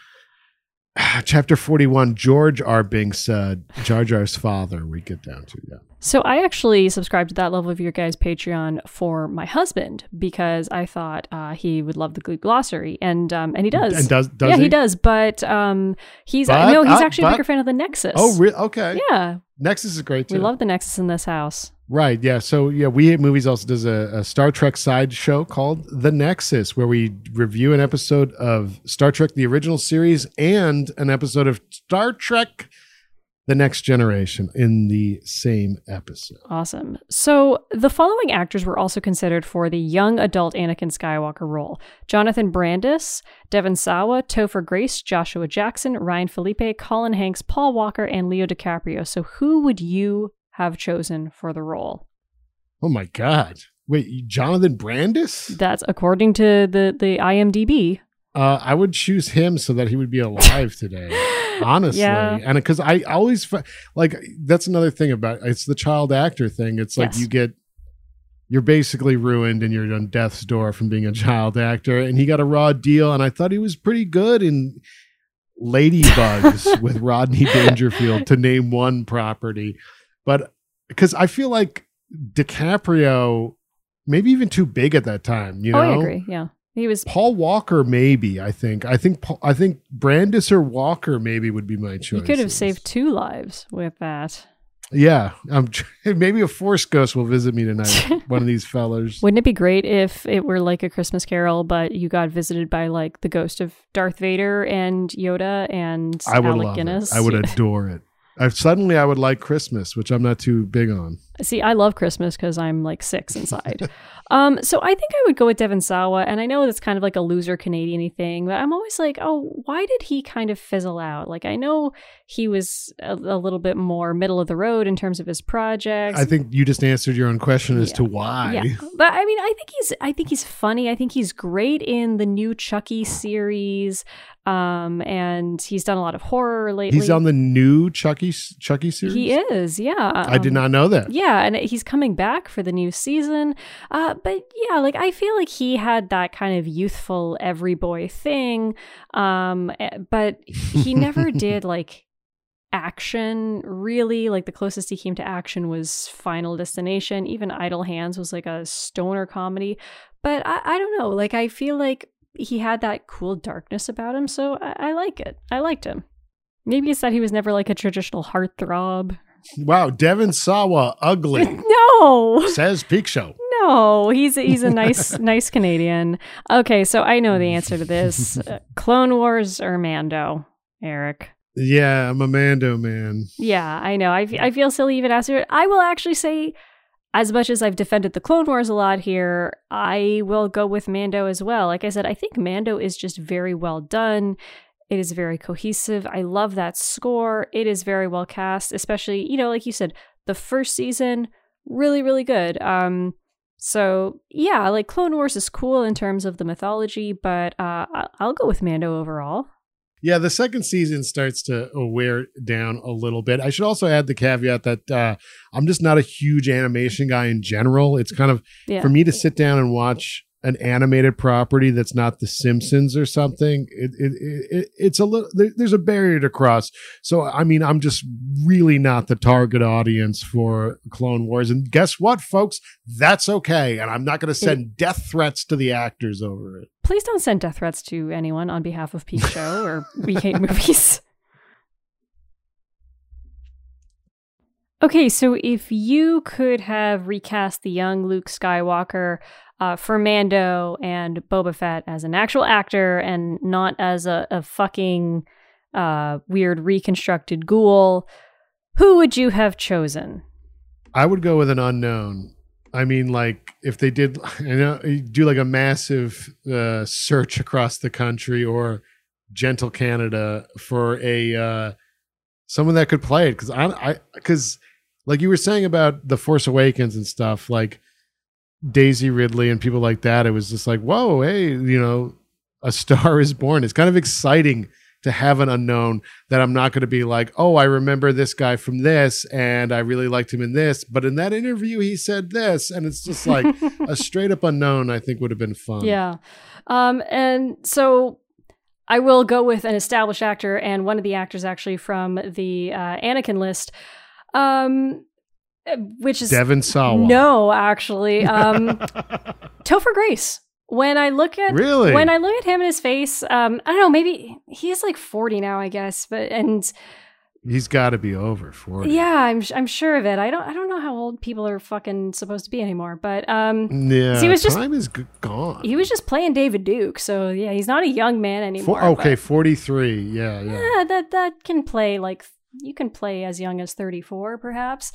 chapter 41, George R. Binks, Jar Jar's father, we get down to, yeah. So I actually subscribed to that level of your guys' Patreon for my husband because I thought he would love the Gleep Glossary, and he does. And does yeah, he does, but he's actually a bigger fan of the Nexus. Oh, really? Okay. Yeah. Nexus is great, too. We love the Nexus in this house. Right, yeah. So, yeah, We Hate Movies also does a Star Trek side show called The Nexus, where we review an episode of Star Trek, the original series, and an episode of Star Trek, The Next Generation in the same episode. Awesome. So, the following actors were also considered for the young adult Anakin Skywalker role. Jonathan Brandis, Devon Sawa, Topher Grace, Joshua Jackson, Ryan Felipe, Colin Hanks, Paul Walker, and Leo DiCaprio. So, who would you have chosen for the role? Oh my God. Wait, Jonathan Brandis? That's according to the IMDb. I would choose him so that he would be alive today, honestly. Yeah. And because I always, like, that's another thing about, it's the child actor thing. It's like you're basically ruined and you're on death's door from being a child actor. And he got a raw deal and I thought he was pretty good in Ladybugs with Rodney Dangerfield, to name one property. But because I feel like DiCaprio, maybe even too big at that time, Oh, I agree. Yeah, he was. Paul Walker, maybe. I think Brandis or Walker maybe would be my choice. You could have saved 2 lives with that. Yeah, maybe a Force ghost will visit me tonight. One of these fellas. Wouldn't it be great if it were like A Christmas Carol, but you got visited by like the ghost of Darth Vader and Yoda and Alec Guinness? I would adore it. I would like Christmas, which I'm not too big on. See, I love Christmas because I'm like six inside. So I think I would go with Devon Sawa. And I know that's kind of like a loser Canadian-y thing, but I'm always like, oh, why did he kind of fizzle out? Like, I know he was a little bit more middle of the road in terms of his projects. I think you just answered your own question as to why. Yeah. But I mean, I think he's funny. I think he's great in the new Chucky series. And he's done a lot of horror lately. He's on the new Chucky series? He is, yeah. I did not know that. Yeah, and he's coming back for the new season. But yeah, like I feel like he had that kind of youthful every boy thing. But he never did like action really. Like the closest he came to action was Final Destination. Even Idle Hands was like a stoner comedy. But I don't know. Like I feel like he had that cool darkness about him, so I like it. I liked him. Maybe it's that he was never like a traditional heartthrob. Wow, Devon Sawa, ugly. No, says Peak Show. No, he's a nice nice Canadian. Okay, so I know the answer to this. Clone Wars or Mando, Eric? Yeah, I'm a Mando man. Yeah, I know. I feel silly even asking it. I will actually say, as much as I've defended the Clone Wars a lot here, I will go with Mando as well. Like I said, I think Mando is just very well done. It is very cohesive. I love that score. It is very well cast, especially, you know, like you said, the first season, really, really good. So yeah, like Clone Wars is cool in terms of the mythology, but I'll go with Mando overall. Yeah, the second season starts to wear down a little bit. I should also add the caveat that I'm just not a huge animation guy in general. It's kind of, for me to sit down and watch an animated property that's not The Simpsons or something, it's a little, there's a barrier to cross. So, I mean, I'm just really not the target audience for Clone Wars. And guess what, folks? That's okay. And I'm not going to send death threats to the actors over it. Please don't send death threats to anyone on behalf of Peak Show or We Hate Movies. Okay, so if you could have recast the young Luke Skywalker for Mando and Boba Fett as an actual actor and not as a fucking weird reconstructed ghoul, who would you have chosen? I would go with an unknown. I mean, like if they did, you know, do like a massive search across the country or Gentle Canada for a someone that could play it, because because like you were saying about The Force Awakens and stuff, like Daisy Ridley and people like that, it was just like, whoa, hey, you know, A Star Is Born. It's kind of exciting to have an unknown that I'm not going to be like, oh, I remember this guy from this and I really liked him in this, but in that interview he said this, and it's just like a straight up unknown I think would have been fun. Yeah. And so I will go with an established actor and one of the actors actually from the Anakin list. Which is Devon Sawa. No, actually. Topher Grace. When I look at him and his face, I don't know, maybe he is like 40 now, I guess, but and he's got to be over 40. Yeah, I'm sure of it. I don't know how old people are fucking supposed to be anymore, but yeah, he was just, time is gone. He was just playing David Duke, so yeah, he's not a young man anymore. 43. Yeah. That can play like. You can play as young as 34, perhaps.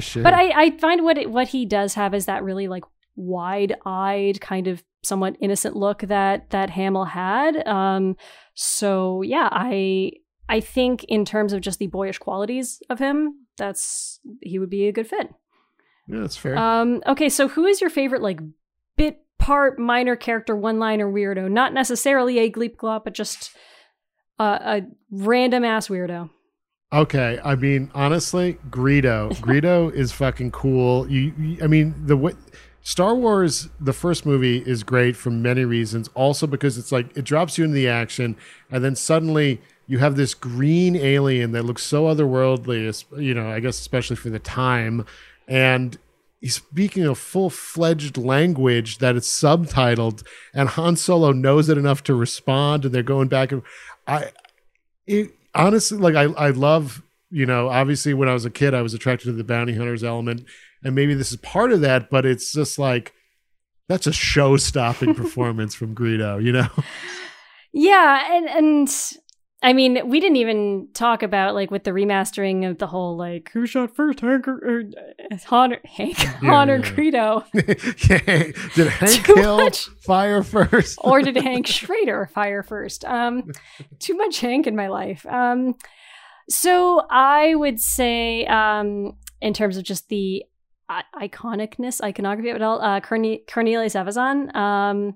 Sure. But I find what he does have is that really like wide-eyed, kind of somewhat innocent look that Hamill had. So yeah, I think in terms of just the boyish qualities of him, he would be a good fit. Yeah, that's fair. Okay, so who is your favorite like bit part, minor character, one-liner weirdo? Not necessarily a Gleep Glop, but just a random ass weirdo. Okay, I mean, honestly, Greedo is fucking cool. I mean, Star Wars, the first movie, is great for many reasons. Also because it's like, it drops you into the action, and then suddenly you have this green alien that looks so otherworldly, you know, I guess especially for the time. And he's speaking a full-fledged language that is subtitled, and Han Solo knows it enough to respond, and they're going back. And honestly, like I love, you know, obviously when I was a kid, I was attracted to the bounty hunters element, and maybe this is part of that, but it's just like, that's a show-stopping performance from Greedo, you know? Yeah. And I mean, we didn't even talk about, like, with the remastering of the whole, like, who shot first, Hank or Han or Greedo? Did Hank Hill fire first? Or did Hank Schrader fire first? Too much Hank in my life. So I would say, in terms of just the iconicness, iconography of it all, Cornelius Evazan,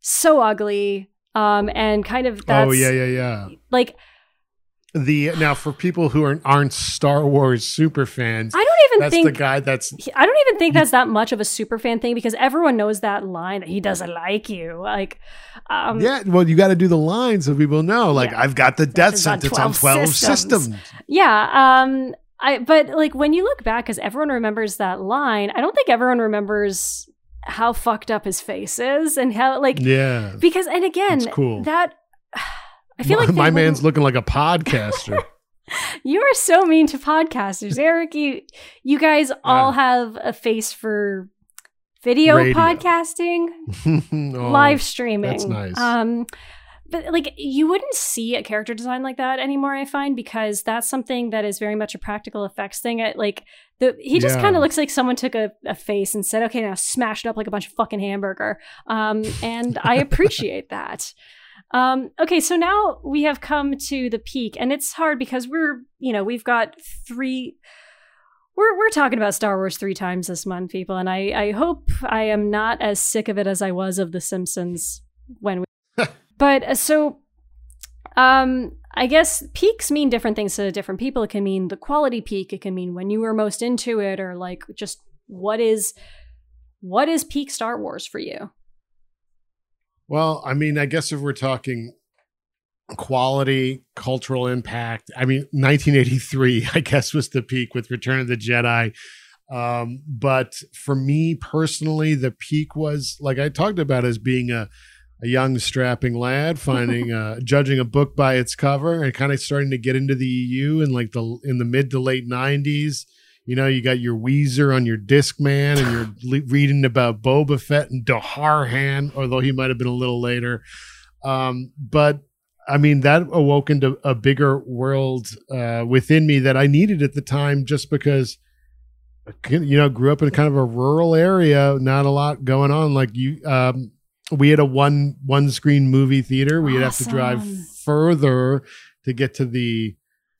so ugly. And kind of that's... Oh, yeah. Like... Now, for people who aren't Star Wars super fans, I don't even think that's that much of a super fan thing, because everyone knows that line that he doesn't like you. Like, yeah, well, you got to do the line so people know. Like, yeah, I've got the death sentence on 12 systems. Yeah. But like when you look back, because everyone remembers that line, I don't think everyone remembers how fucked up his face is and how like, yeah, because, and again, cool. That I feel like my man's looking like a podcaster. You are so mean to podcasters, Eric. You guys all have a face for video podcasting, live streaming. That's nice. But like, you wouldn't see a character design like that anymore, I find, because that's something that is very much a practical effects thing. He just kind of looks like someone took a face and said, okay, now smash it up like a bunch of fucking hamburger. And I appreciate that. Okay, so now we have come to the peak, and it's hard because we've got three... We're talking about Star Wars three times this month, people, and I hope I am not as sick of it as I was of The Simpsons when we... But I guess peaks mean different things to different people. It can mean the quality peak. It can mean when you were most into it, or like just what is peak Star Wars for you? Well, I mean, I guess if we're talking quality, cultural impact, I mean, 1983, I guess, was the peak with Return of the Jedi. But for me personally, the peak was, like I talked about, as being a young strapping lad judging a book by its cover and kind of starting to get into the EU and like in the mid to late 90s. You know, you got your Weezer on your Discman and you're reading about Boba Fett and Daharhan, although he might have been a little later. But I mean, that awoke into a bigger world within me that I needed at the time, just because, you know, grew up in kind of a rural area, not a lot going on. Like you, we had a one screen movie theater. We'd have to drive further to get to the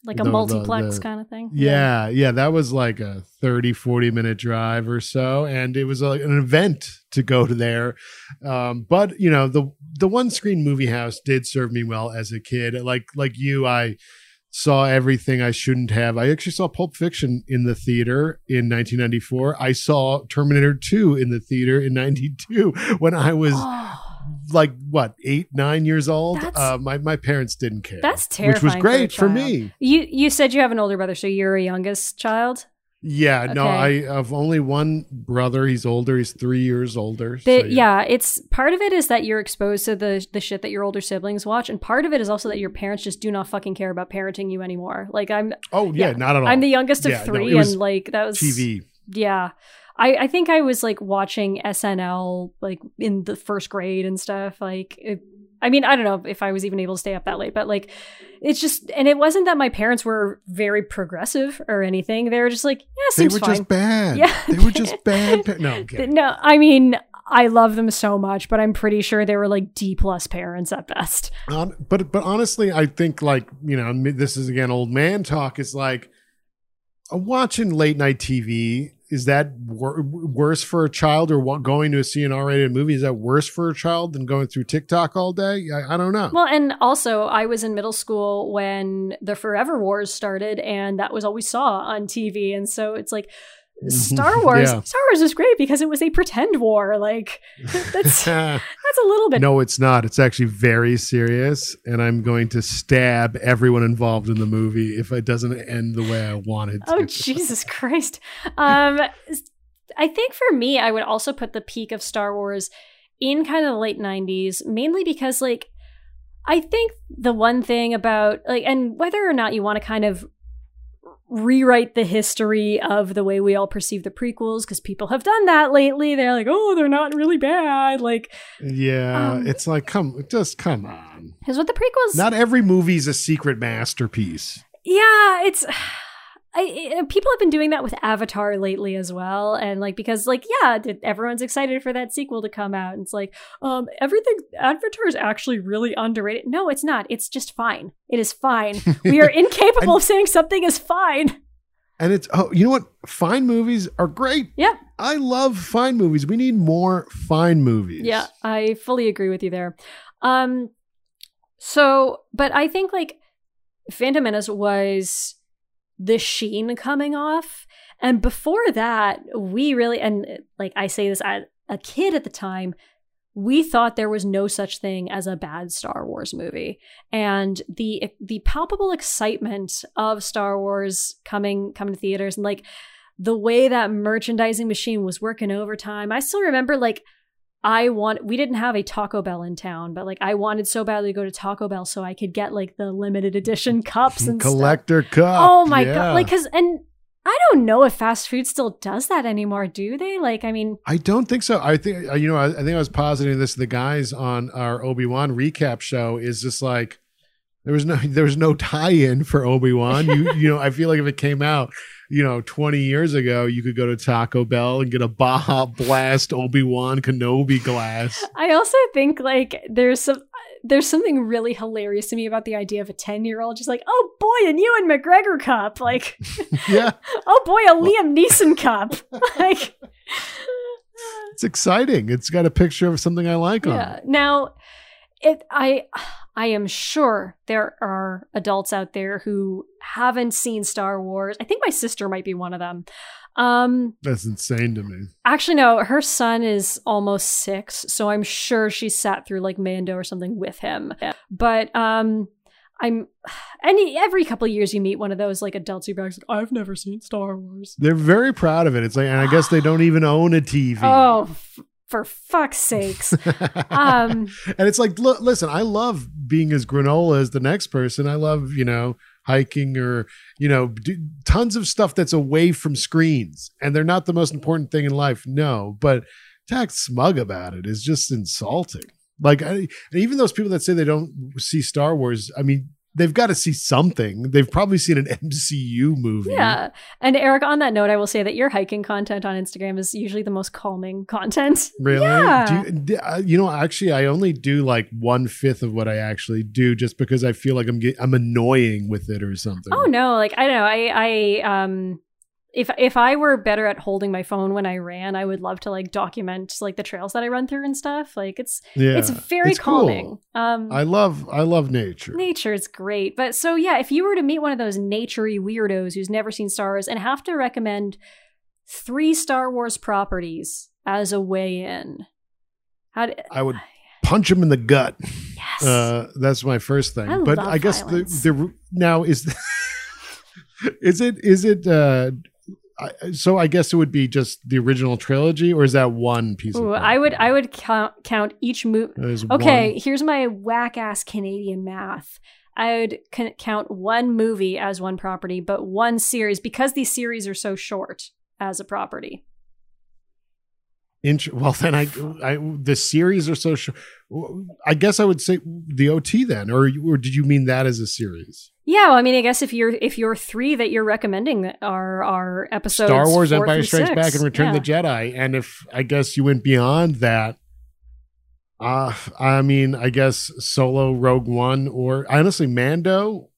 multiplex kind of thing. Yeah, that was like a 30-40 minute drive or so, and it was like an event to go to there. But you know, the one screen movie house did serve me well as a kid. Like you, I saw everything I shouldn't have. I actually saw Pulp Fiction in the theater in 1994. I saw Terminator 2 in the theater in 92 when I was like, what, 8-9 years old? My parents didn't care. That's terrifying. Which was great for me. You said you have an older brother, so you're a youngest child? Yeah, okay. No, I have only one brother. He's older. He's 3 years older. It's part of it is that you're exposed to the shit that your older siblings watch, and part of it is also that your parents just do not fucking care about parenting you anymore. Like not at all. I'm the youngest of three, and like that was TV. Yeah, I think I was like watching SNL like in the first grade and stuff. Like, I mean, I don't know if I was even able to stay up that late, but like, it's just, and it wasn't that my parents were very progressive or anything. They were just like, yeah, seems fine. They were just bad. Yeah. They were just bad. No, I mean, I love them so much, but I'm pretty sure they were like D+ parents at best. But honestly, I think like, you know, this is again, old man talk, is like watching late night TV. Is that worse for a child, or going to see an R-rated movie? Is that worse for a child than going through TikTok all day? I don't know. Well, and also I was in middle school when the Forever Wars started, and that was all we saw on TV. And so it's like Star Wars. Yeah. Star Wars is great because it was a pretend war. Like that's that's a little bit. No, it's not. It's actually very serious, and I'm going to stab everyone involved in the movie if it doesn't end the way I want it to. Oh, Jesus Christ. I think for me, I would also put the peak of Star Wars in kind of the late 90s, mainly because like, I think the one thing about like, and whether or not you want to kind of rewrite the history of the way we all perceive the prequels, because people have done that lately. They're like, oh, they're not really bad. Like, yeah, it's like, come on. Here's what the prequels. Not every movie's a secret masterpiece. Yeah, it's. People have been doing that with Avatar lately as well. And like, because like, yeah, everyone's excited for that sequel to come out. And it's like, everything, Avatar is actually really underrated. No, it's not. It's just fine. It is fine. We are incapable of saying something is fine. And it's, oh, you know what? Fine movies are great. Yeah. I love fine movies. We need more fine movies. Yeah. I fully agree with you there. But I think like Phantom Menace was the sheen coming off, and before that we really, and like I say this as a kid at the time, we thought there was no such thing as a bad Star Wars movie, and the palpable excitement of Star Wars coming to theaters, and like the way that merchandising machine was working overtime. I still remember like we didn't have a Taco Bell in town, but like I wanted so badly to go to Taco Bell so I could get like the limited edition cups and collector cup. Oh my God. Like, and I don't know if fast food still does that anymore. Do they? Like, I mean, I don't think so. I think, you know, I think I was positing this to the guys on our Obi-Wan recap show, is just like, there was no tie-in for Obi-Wan. You know, I feel like if it came out, you know, 20 years ago, you could go to Taco Bell and get a Baja Blast Obi-Wan Kenobi glass. I also think like there's something really hilarious to me about the idea of a 10-year-old just like, oh boy, a Ewan McGregor cup. Like, yeah. Oh boy, a Liam Neeson cup. Like, it's exciting. It's got a picture of something I like on it. Now, I am sure there are adults out there who haven't seen Star Wars. I think my sister might be one of them. That's insane to me. Actually, no, her son is almost 6, so I'm sure she sat through like Mando or something with him. But every couple of years you meet one of those like adults who brags, like, I've never seen Star Wars. They're very proud of it. It's like, and I guess they don't even own a TV. Oh. For fuck's sakes. And it's like, look, listen, I love being as granola as the next person. I love, you know, hiking or, you know, tons of stuff that's away from screens, and they're not the most important thing in life. No, but to act smug about it is just insulting. Like, even those people that say they don't see Star Wars, I mean, they've got to see something. They've probably seen an MCU movie. Yeah. And Eric, on that note, I will say that your hiking content on Instagram is usually the most calming content. Really? Yeah. You know, actually, I only do like 1/5 of what I actually do, just because I feel like I'm annoying with it or something. Oh no! Like, I don't know. If I were better at holding my phone when I ran, I would love to like document like the trails that I run through and stuff. Like it's calming. Cool. I love nature. Nature is great. But so yeah, if you were to meet one of those nature-y weirdos who's never seen Star Wars and have to recommend 3 Star Wars properties as a weigh-in, I would punch him in the gut. Yes. That's my first thing. I guess the now is so I guess it would be just the original trilogy, or is that one piece? Ooh, of I would count each movie. Okay, here's my whack ass Canadian math. I would count one movie as one property, but one series, because these series are so short, as a property. Well, then I the series are so short. I guess I would say the OT then, or did you mean that as a series? Yeah, well, I mean, I guess if your 3 that you're recommending are episodes Star Wars, 4 Empire Strikes 6. Back, and Return of the Jedi, and if I guess you went beyond that, I mean, I guess Solo, Rogue One, or honestly Mando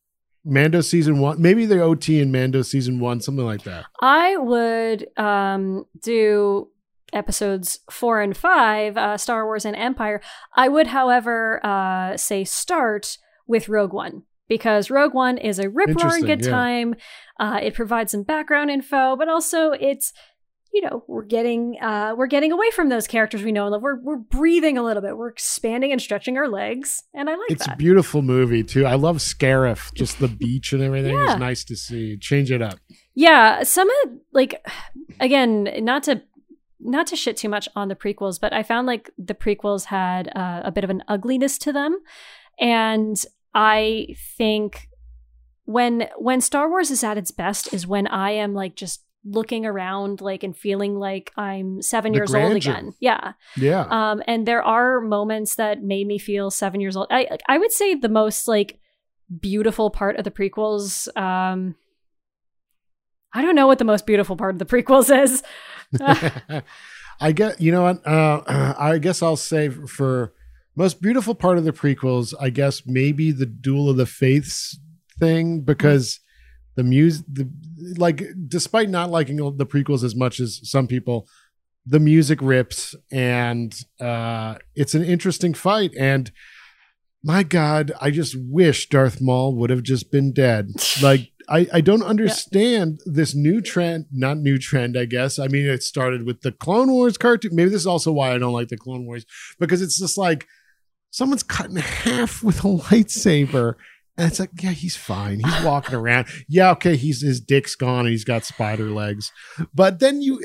season 1, maybe the OT and Mando season 1, something like that. I would do episodes 4 and 5, Star Wars and Empire. I would, however, say start with Rogue One, because Rogue One is a rip-roaring good time. It provides some background info, but also it's, you know, we're getting away from those characters we know and love. We're breathing a little bit. We're expanding and stretching our legs, and I like that. It's a beautiful movie too. I love Scarif, just the beach and everything. Yeah. It's nice to see. Change it up. Yeah, some of like, again, not to shit too much on the prequels, but I found like the prequels had a bit of an ugliness to them, and I think when Star Wars is at its best is when I am like just looking around like and feeling like I'm 7 years old again. Yeah. Yeah. And there are moments that made me feel 7 years old. I would say the most like beautiful part of the prequels. I don't know what the most beautiful part of the prequels is. I guess, you know what? I guess I'll say for most beautiful part of the prequels, I guess maybe the Duel of the Faiths thing, because the music, like, despite not liking the prequels as much as some people, the music rips, and it's an interesting fight. And my God, I just wish Darth Maul would have just been dead. Like, I don't understand this new trend, not new trend, I guess. I mean, it started with the Clone Wars cartoon. Maybe this is also why I don't like the Clone Wars, because it's just like someone's cut in half with a lightsaber. And it's like, yeah, he's fine. He's walking around. Yeah, okay, his dick's gone and he's got spider legs. But and now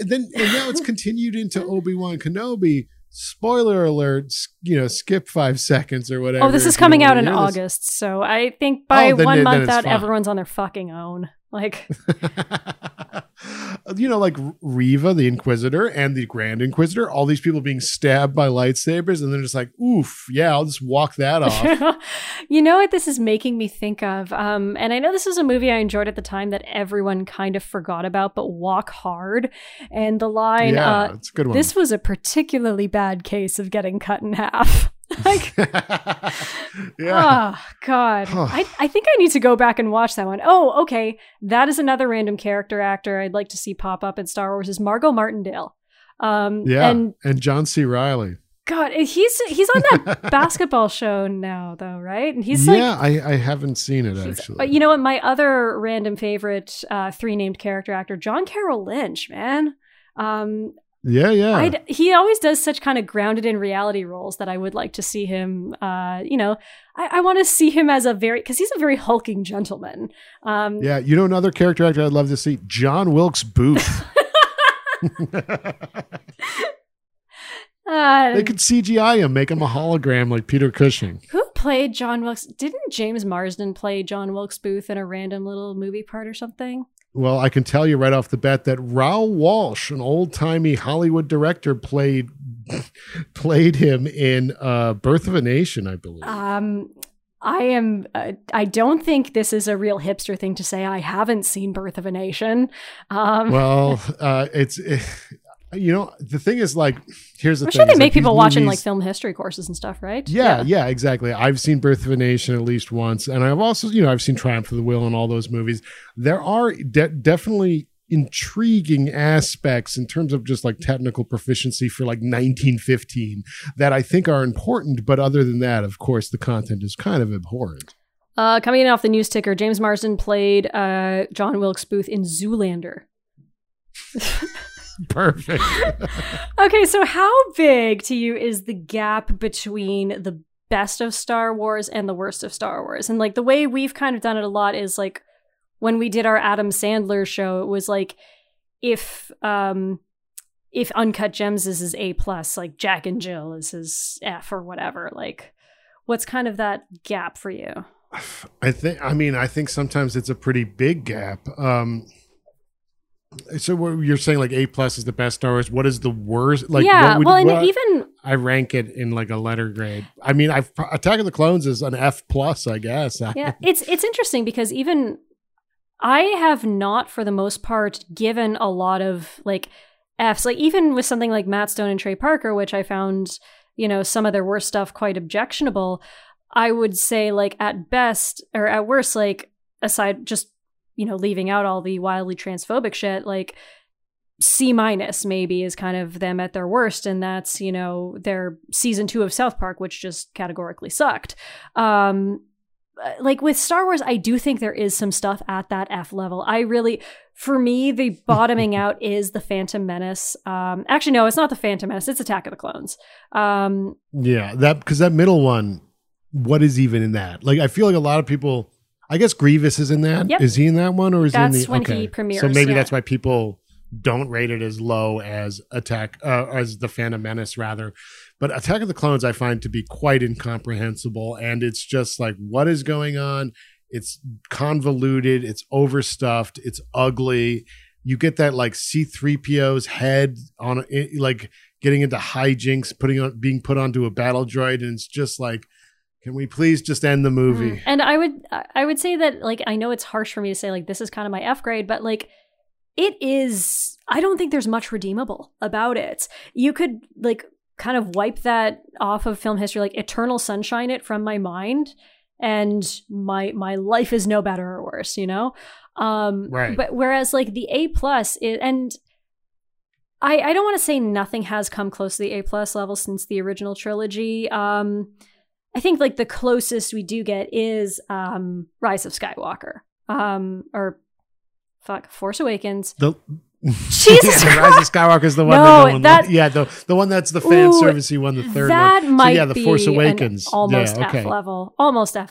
it's continued into Obi-Wan Kenobi. Spoiler alert, you know, skip 5 seconds or whatever. Oh, this is coming out in August. So I think by 1 month out, everyone's on their fucking own. Like, you know, like Reva, the Inquisitor, and the Grand Inquisitor, all these people being stabbed by lightsabers, and they're just like, oof, yeah, I'll just walk that off. You know what this is making me think of? And I know this is a movie I enjoyed at the time that everyone kind of forgot about, but Walk Hard. And the line, it's a good one. This was a particularly bad case of getting cut in half. Like, yeah. Oh God. I think I need to go back and watch that one. Oh, okay. That is another random character actor I'd like to see pop up in Star Wars is Margot Martindale. And John C. Reilly. God, he's on that basketball show now though, right? And he's I haven't seen it actually. But you know what? My other random favorite three named character actor, John Carroll Lynch, man. Yeah. He always does such kind of grounded in reality roles that I would like to see him, you know, I want to see him as because he's a very hulking gentleman. Yeah. You know, another character actor I'd love to see, John Wilkes Booth. They could CGI him, make him a hologram like Peter Cushing. Who played John Wilkes? Didn't James Marsden play John Wilkes Booth in a random little movie part or something? Well, I can tell you right off the bat that Raoul Walsh, an old-timey Hollywood director, played him in Birth of a Nation, I believe. I don't think this is a real hipster thing to say. I haven't seen Birth of a Nation. You know, the thing is, like, here's the thing. I'm sure they make people watching like film history courses and stuff, right? Yeah, exactly. I've seen Birth of a Nation at least once. And I've also, you know, I've seen Triumph of the Will and all those movies. There are definitely intriguing aspects in terms of just like technical proficiency for like 1915 that I think are important. But other than that, of course, the content is kind of abhorrent. Coming in off the news ticker, James Marsden played John Wilkes Booth in Zoolander. Perfect. Okay, so how big to you is the gap between the best of Star Wars and the worst of Star Wars? And like the way we've kind of done it a lot is like when we did our Adam Sandler show, it was like if Uncut Gems is his A+, like Jack and Jill is his F or whatever. Like, what's kind of that gap for you? I think sometimes it's a pretty big gap. So what you're saying, like A+ is the best Star Wars. What is the worst? Like, yeah. I rank it in like a letter grade. I mean, Attack of the Clones is an F+, I guess. Yeah, it's interesting because even I have not, for the most part, given a lot of like Fs. Like even with something like Matt Stone and Trey Parker, which I found, you know, some of their worst stuff quite objectionable. I would say like at best or at worst, like aside just, you know, leaving out all the wildly transphobic shit, like C- maybe is kind of them at their worst. And that's, you know, their season 2 of South Park, which just categorically sucked. Like with Star Wars, I do think there is some stuff at that F level. For me, the bottoming out is The Phantom Menace. Actually, no, it's not The Phantom Menace. It's Attack of the Clones. Because that middle one, what is even in that? Like, I feel like a lot of people... I guess Grievous is in that. Yep. Is he in that one or is that's he in the when okay. he premieres? So maybe that's why people don't rate it as low as as The Phantom Menace rather. But Attack of the Clones I find to be quite incomprehensible, and it's just like, what is going on? It's convoluted. It's overstuffed. It's ugly. You get that like C-3PO's head on like getting into hijinks, being put onto a battle droid, and it's just like, can we please just end the movie? Mm. And I would say that, like, I know it's harsh for me to say like this is kind of my F grade, but like it is. I don't think there's much redeemable about it. You could like kind of wipe that off of film history, like Eternal Sunshine it from my mind, and my life is no better or worse, you know? Right. But whereas like the A+ and I don't want to say nothing has come close to the A+ level since the original trilogy. I think like the closest we do get is Rise of Skywalker, or fuck, Force Awakens. Jesus Christ. Rise of Skywalker is the one. The one that's the fan servicey one, the third that one. Might so, yeah, the be Force Awakens, almost F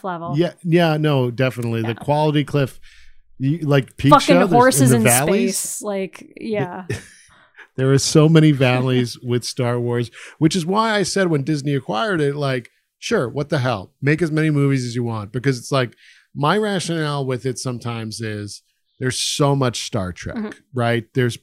level. Yeah, no, definitely, yeah. The quality cliff, like Peak fucking Show, horses in space, like yeah. There are so many valleys with Star Wars, which is why I said when Disney acquired it, like, sure, what the hell? Make as many movies as you want, because it's like my rationale with it sometimes is there's so much Star Trek, mm-hmm. right? There's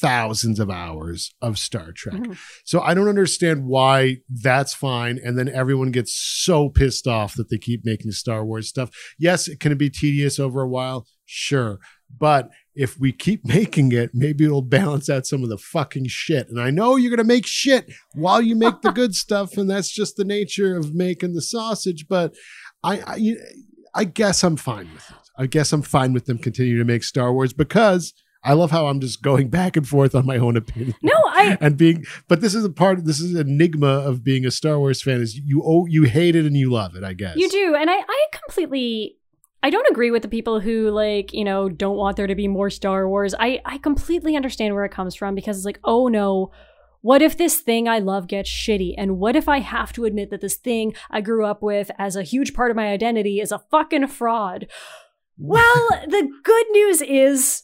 thousands of hours of Star Trek. Mm-hmm. So I don't understand why that's fine. And then everyone gets so pissed off that they keep making Star Wars stuff. Yes, it can be tedious over a while. Sure. But if we keep making it, maybe it'll balance out some of the fucking shit. And I know you're going to make shit while you make the good stuff. And that's just the nature of making the sausage. But I guess I'm fine with it. I guess I'm fine with them continuing to make Star Wars, because I love how I'm just going back and forth on my own opinion. No, but this is a part of, this is an enigma of being a Star Wars fan, is you hate it and you love it, I guess. You do. And I don't agree with the people who, like, you know, don't want there to be more Star Wars. I completely understand where it comes from, because it's like, oh no, what if this thing I love gets shitty? And what if I have to admit that this thing I grew up with as a huge part of my identity is a fucking fraud? Well, the good news is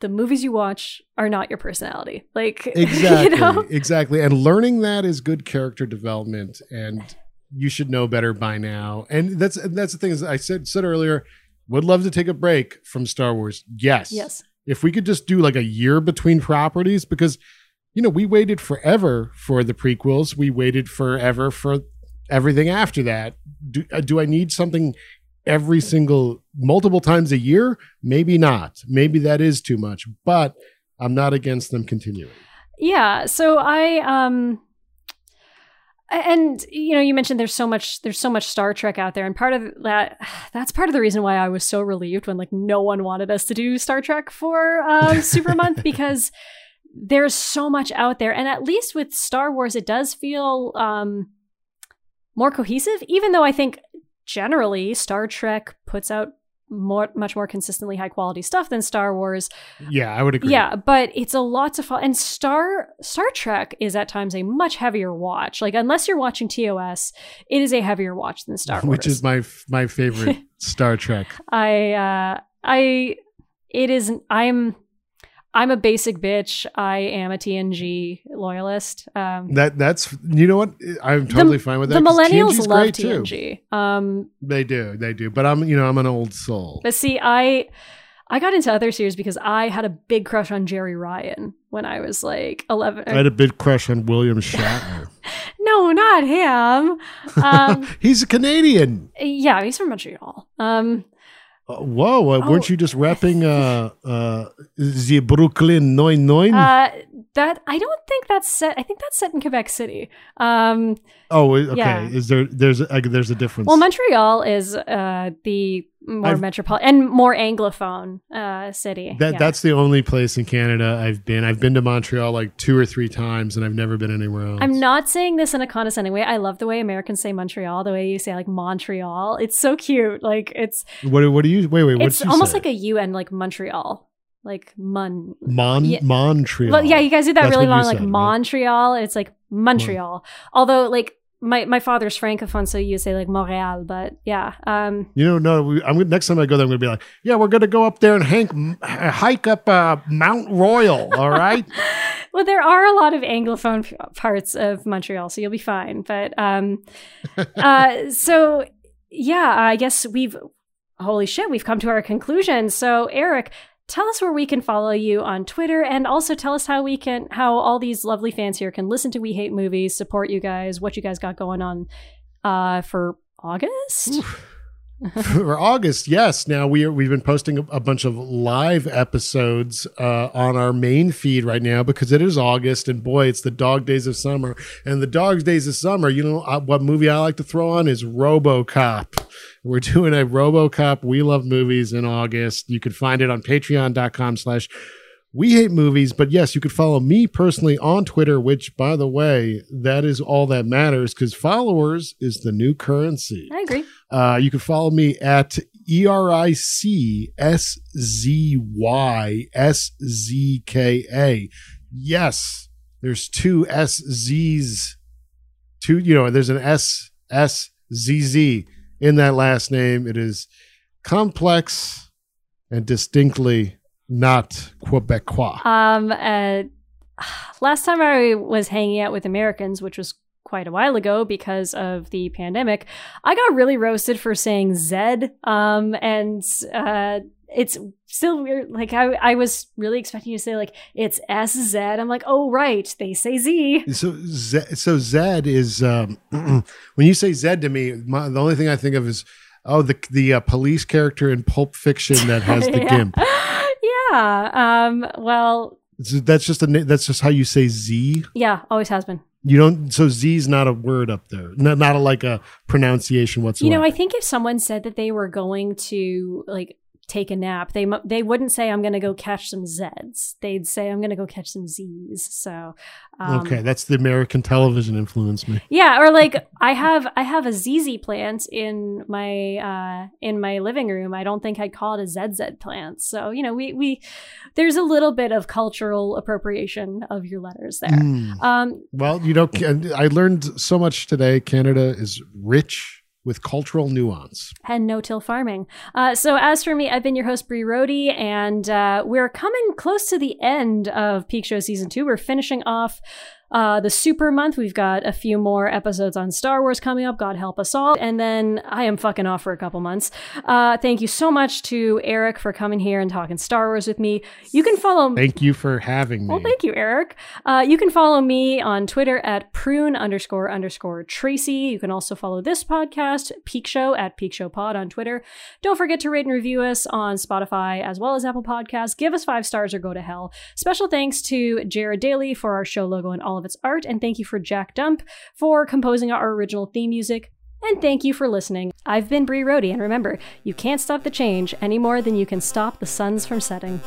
the movies you watch are not your personality. Like, exactly, you know? Exactly. And learning that is good character development, and you should know better by now. And that's the thing, is I said earlier, would love to take a break from Star Wars. Yes. If we could just do like a year between properties, because, you know, we waited forever for the prequels. We waited forever for everything after that. Do I need something every single, multiple times a year? Maybe not. Maybe that is too much, but I'm not against them continuing. Yeah. So and, you know, you mentioned there's so much Star Trek out there. And part of that's part of the reason why I was so relieved when, like, no one wanted us to do Star Trek for Super Month, because there's so much out there. And at least with Star Wars, it does feel more cohesive, even though I think generally Star Trek puts out much more consistently high quality stuff than Star Wars. Yeah, I would agree. Yeah, but it's a lot to follow. And Star Trek is at times a much heavier watch. Like, unless you're watching TOS, it is a heavier watch than Star Wars. Which is my favorite Star Trek. I'm a basic bitch. I am a TNG loyalist. That's, you know what? I'm totally fine with that. The millennials TNG's love TNG. They do. But I'm an old soul. But see, I got into other series because I had a big crush on Jerry Ryan when I was like 11. I had a big crush on William Shatner. No, not him. He's a Canadian. Yeah, he's from Montreal. Weren't you just rapping the Brooklyn Nine-Nine? I don't think that's set. I think that's set in Quebec City. Okay. Yeah. There's a difference. Well, Montreal is the more metropolitan and more Anglophone city. That's the only place in Canada I've been. I've been to Montreal like 2 or 3 times, and I've never been anywhere else. I'm not saying this in a condescending way. I love the way Americans say Montreal, the way you say like Montreal. It's so cute. Like, it's what do you wait? It's almost like a UN, like Montreal. Like Montreal. Well, yeah, you guys do that. That's really long, like said, Montreal. Right? It's like Montreal. Although, like, my father's francophone, so you say like Montreal. But yeah, next time I go there, I'm gonna be like, yeah, we're gonna go up there and hike up Mount Royal. All right. Well, there are a lot of Anglophone parts of Montreal, so you'll be fine. But so yeah, I guess we've. holy shit, we've come to our conclusion. So Eric, tell us where we can follow you on Twitter, and also tell us how we can, how all these lovely fans here can listen to We Hate Movies, support you guys, what you guys got going on for August. For August, yes. Now we've been posting a bunch of live episodes on our main feed right now because it is August, and boy, it's the dog days of summer. And the dog days of summer, you know, what movie I like to throw on is RoboCop. We're doing a RoboCop We Love Movies in August. You can find it on patreon.com/We Hate Movies, but yes, you could follow me personally on Twitter, which, by the way, that is all that matters because followers is the new currency. I agree. You can follow me at EricSzyska. Yes, there's two SZs. Two, you know, there's an SSZZ in that last name. It is complex and distinctly not Quebecois. Last time I was hanging out with Americans, which was quite a while ago because of the pandemic, I got really roasted for saying Zed. It's still weird. Like I was really expecting you to say like it's SZ. I'm like, oh right, they say Z. So Zed is when you say Zed to me, the only thing I think of is the police character in Pulp Fiction that has the gimp. Yeah. Well, that's just how you say Z. Yeah, always has been. You don't. So Z's not a word up there. Not like a pronunciation whatsoever. You know, I think if someone said that they were going to like take a nap, they wouldn't say I'm going to go catch some Z's. They'd say I'm going to go catch some Z's. So okay, that's the American television influence, me. Yeah, or like I have a ZZ plant in my living room. I don't think I'd call it a ZZ plant. So you know, we there's a little bit of cultural appropriation of your letters there. Well, you know, I learned so much today. Canada is rich with cultural nuance. And no-till farming. So as for me, I've been your host, Bree Rohde, and we're coming close to the end of Peak Show Season 2. We're finishing off the Super Month. We've got a few more episodes on Star Wars coming up, God help us all. And then I am fucking off for a couple months. Thank you so much to Eric for coming here and talking Star Wars with me. You can follow... Thank you for having me. Well, thank you, Eric. You can follow me on Twitter at prune__Tracy. You can also follow this podcast, Peak Show, at Peak Show Pod on Twitter. Don't forget to rate and review us on Spotify as well as Apple Podcasts. Give us 5 stars or go to hell. Special thanks to Jared Daly for our show logo and all of its art, and thank you for Jack Dump for composing our original theme music, and thank you for listening. I've been Bree Rohde, and remember, you can't stop the change any more than you can stop the suns from setting.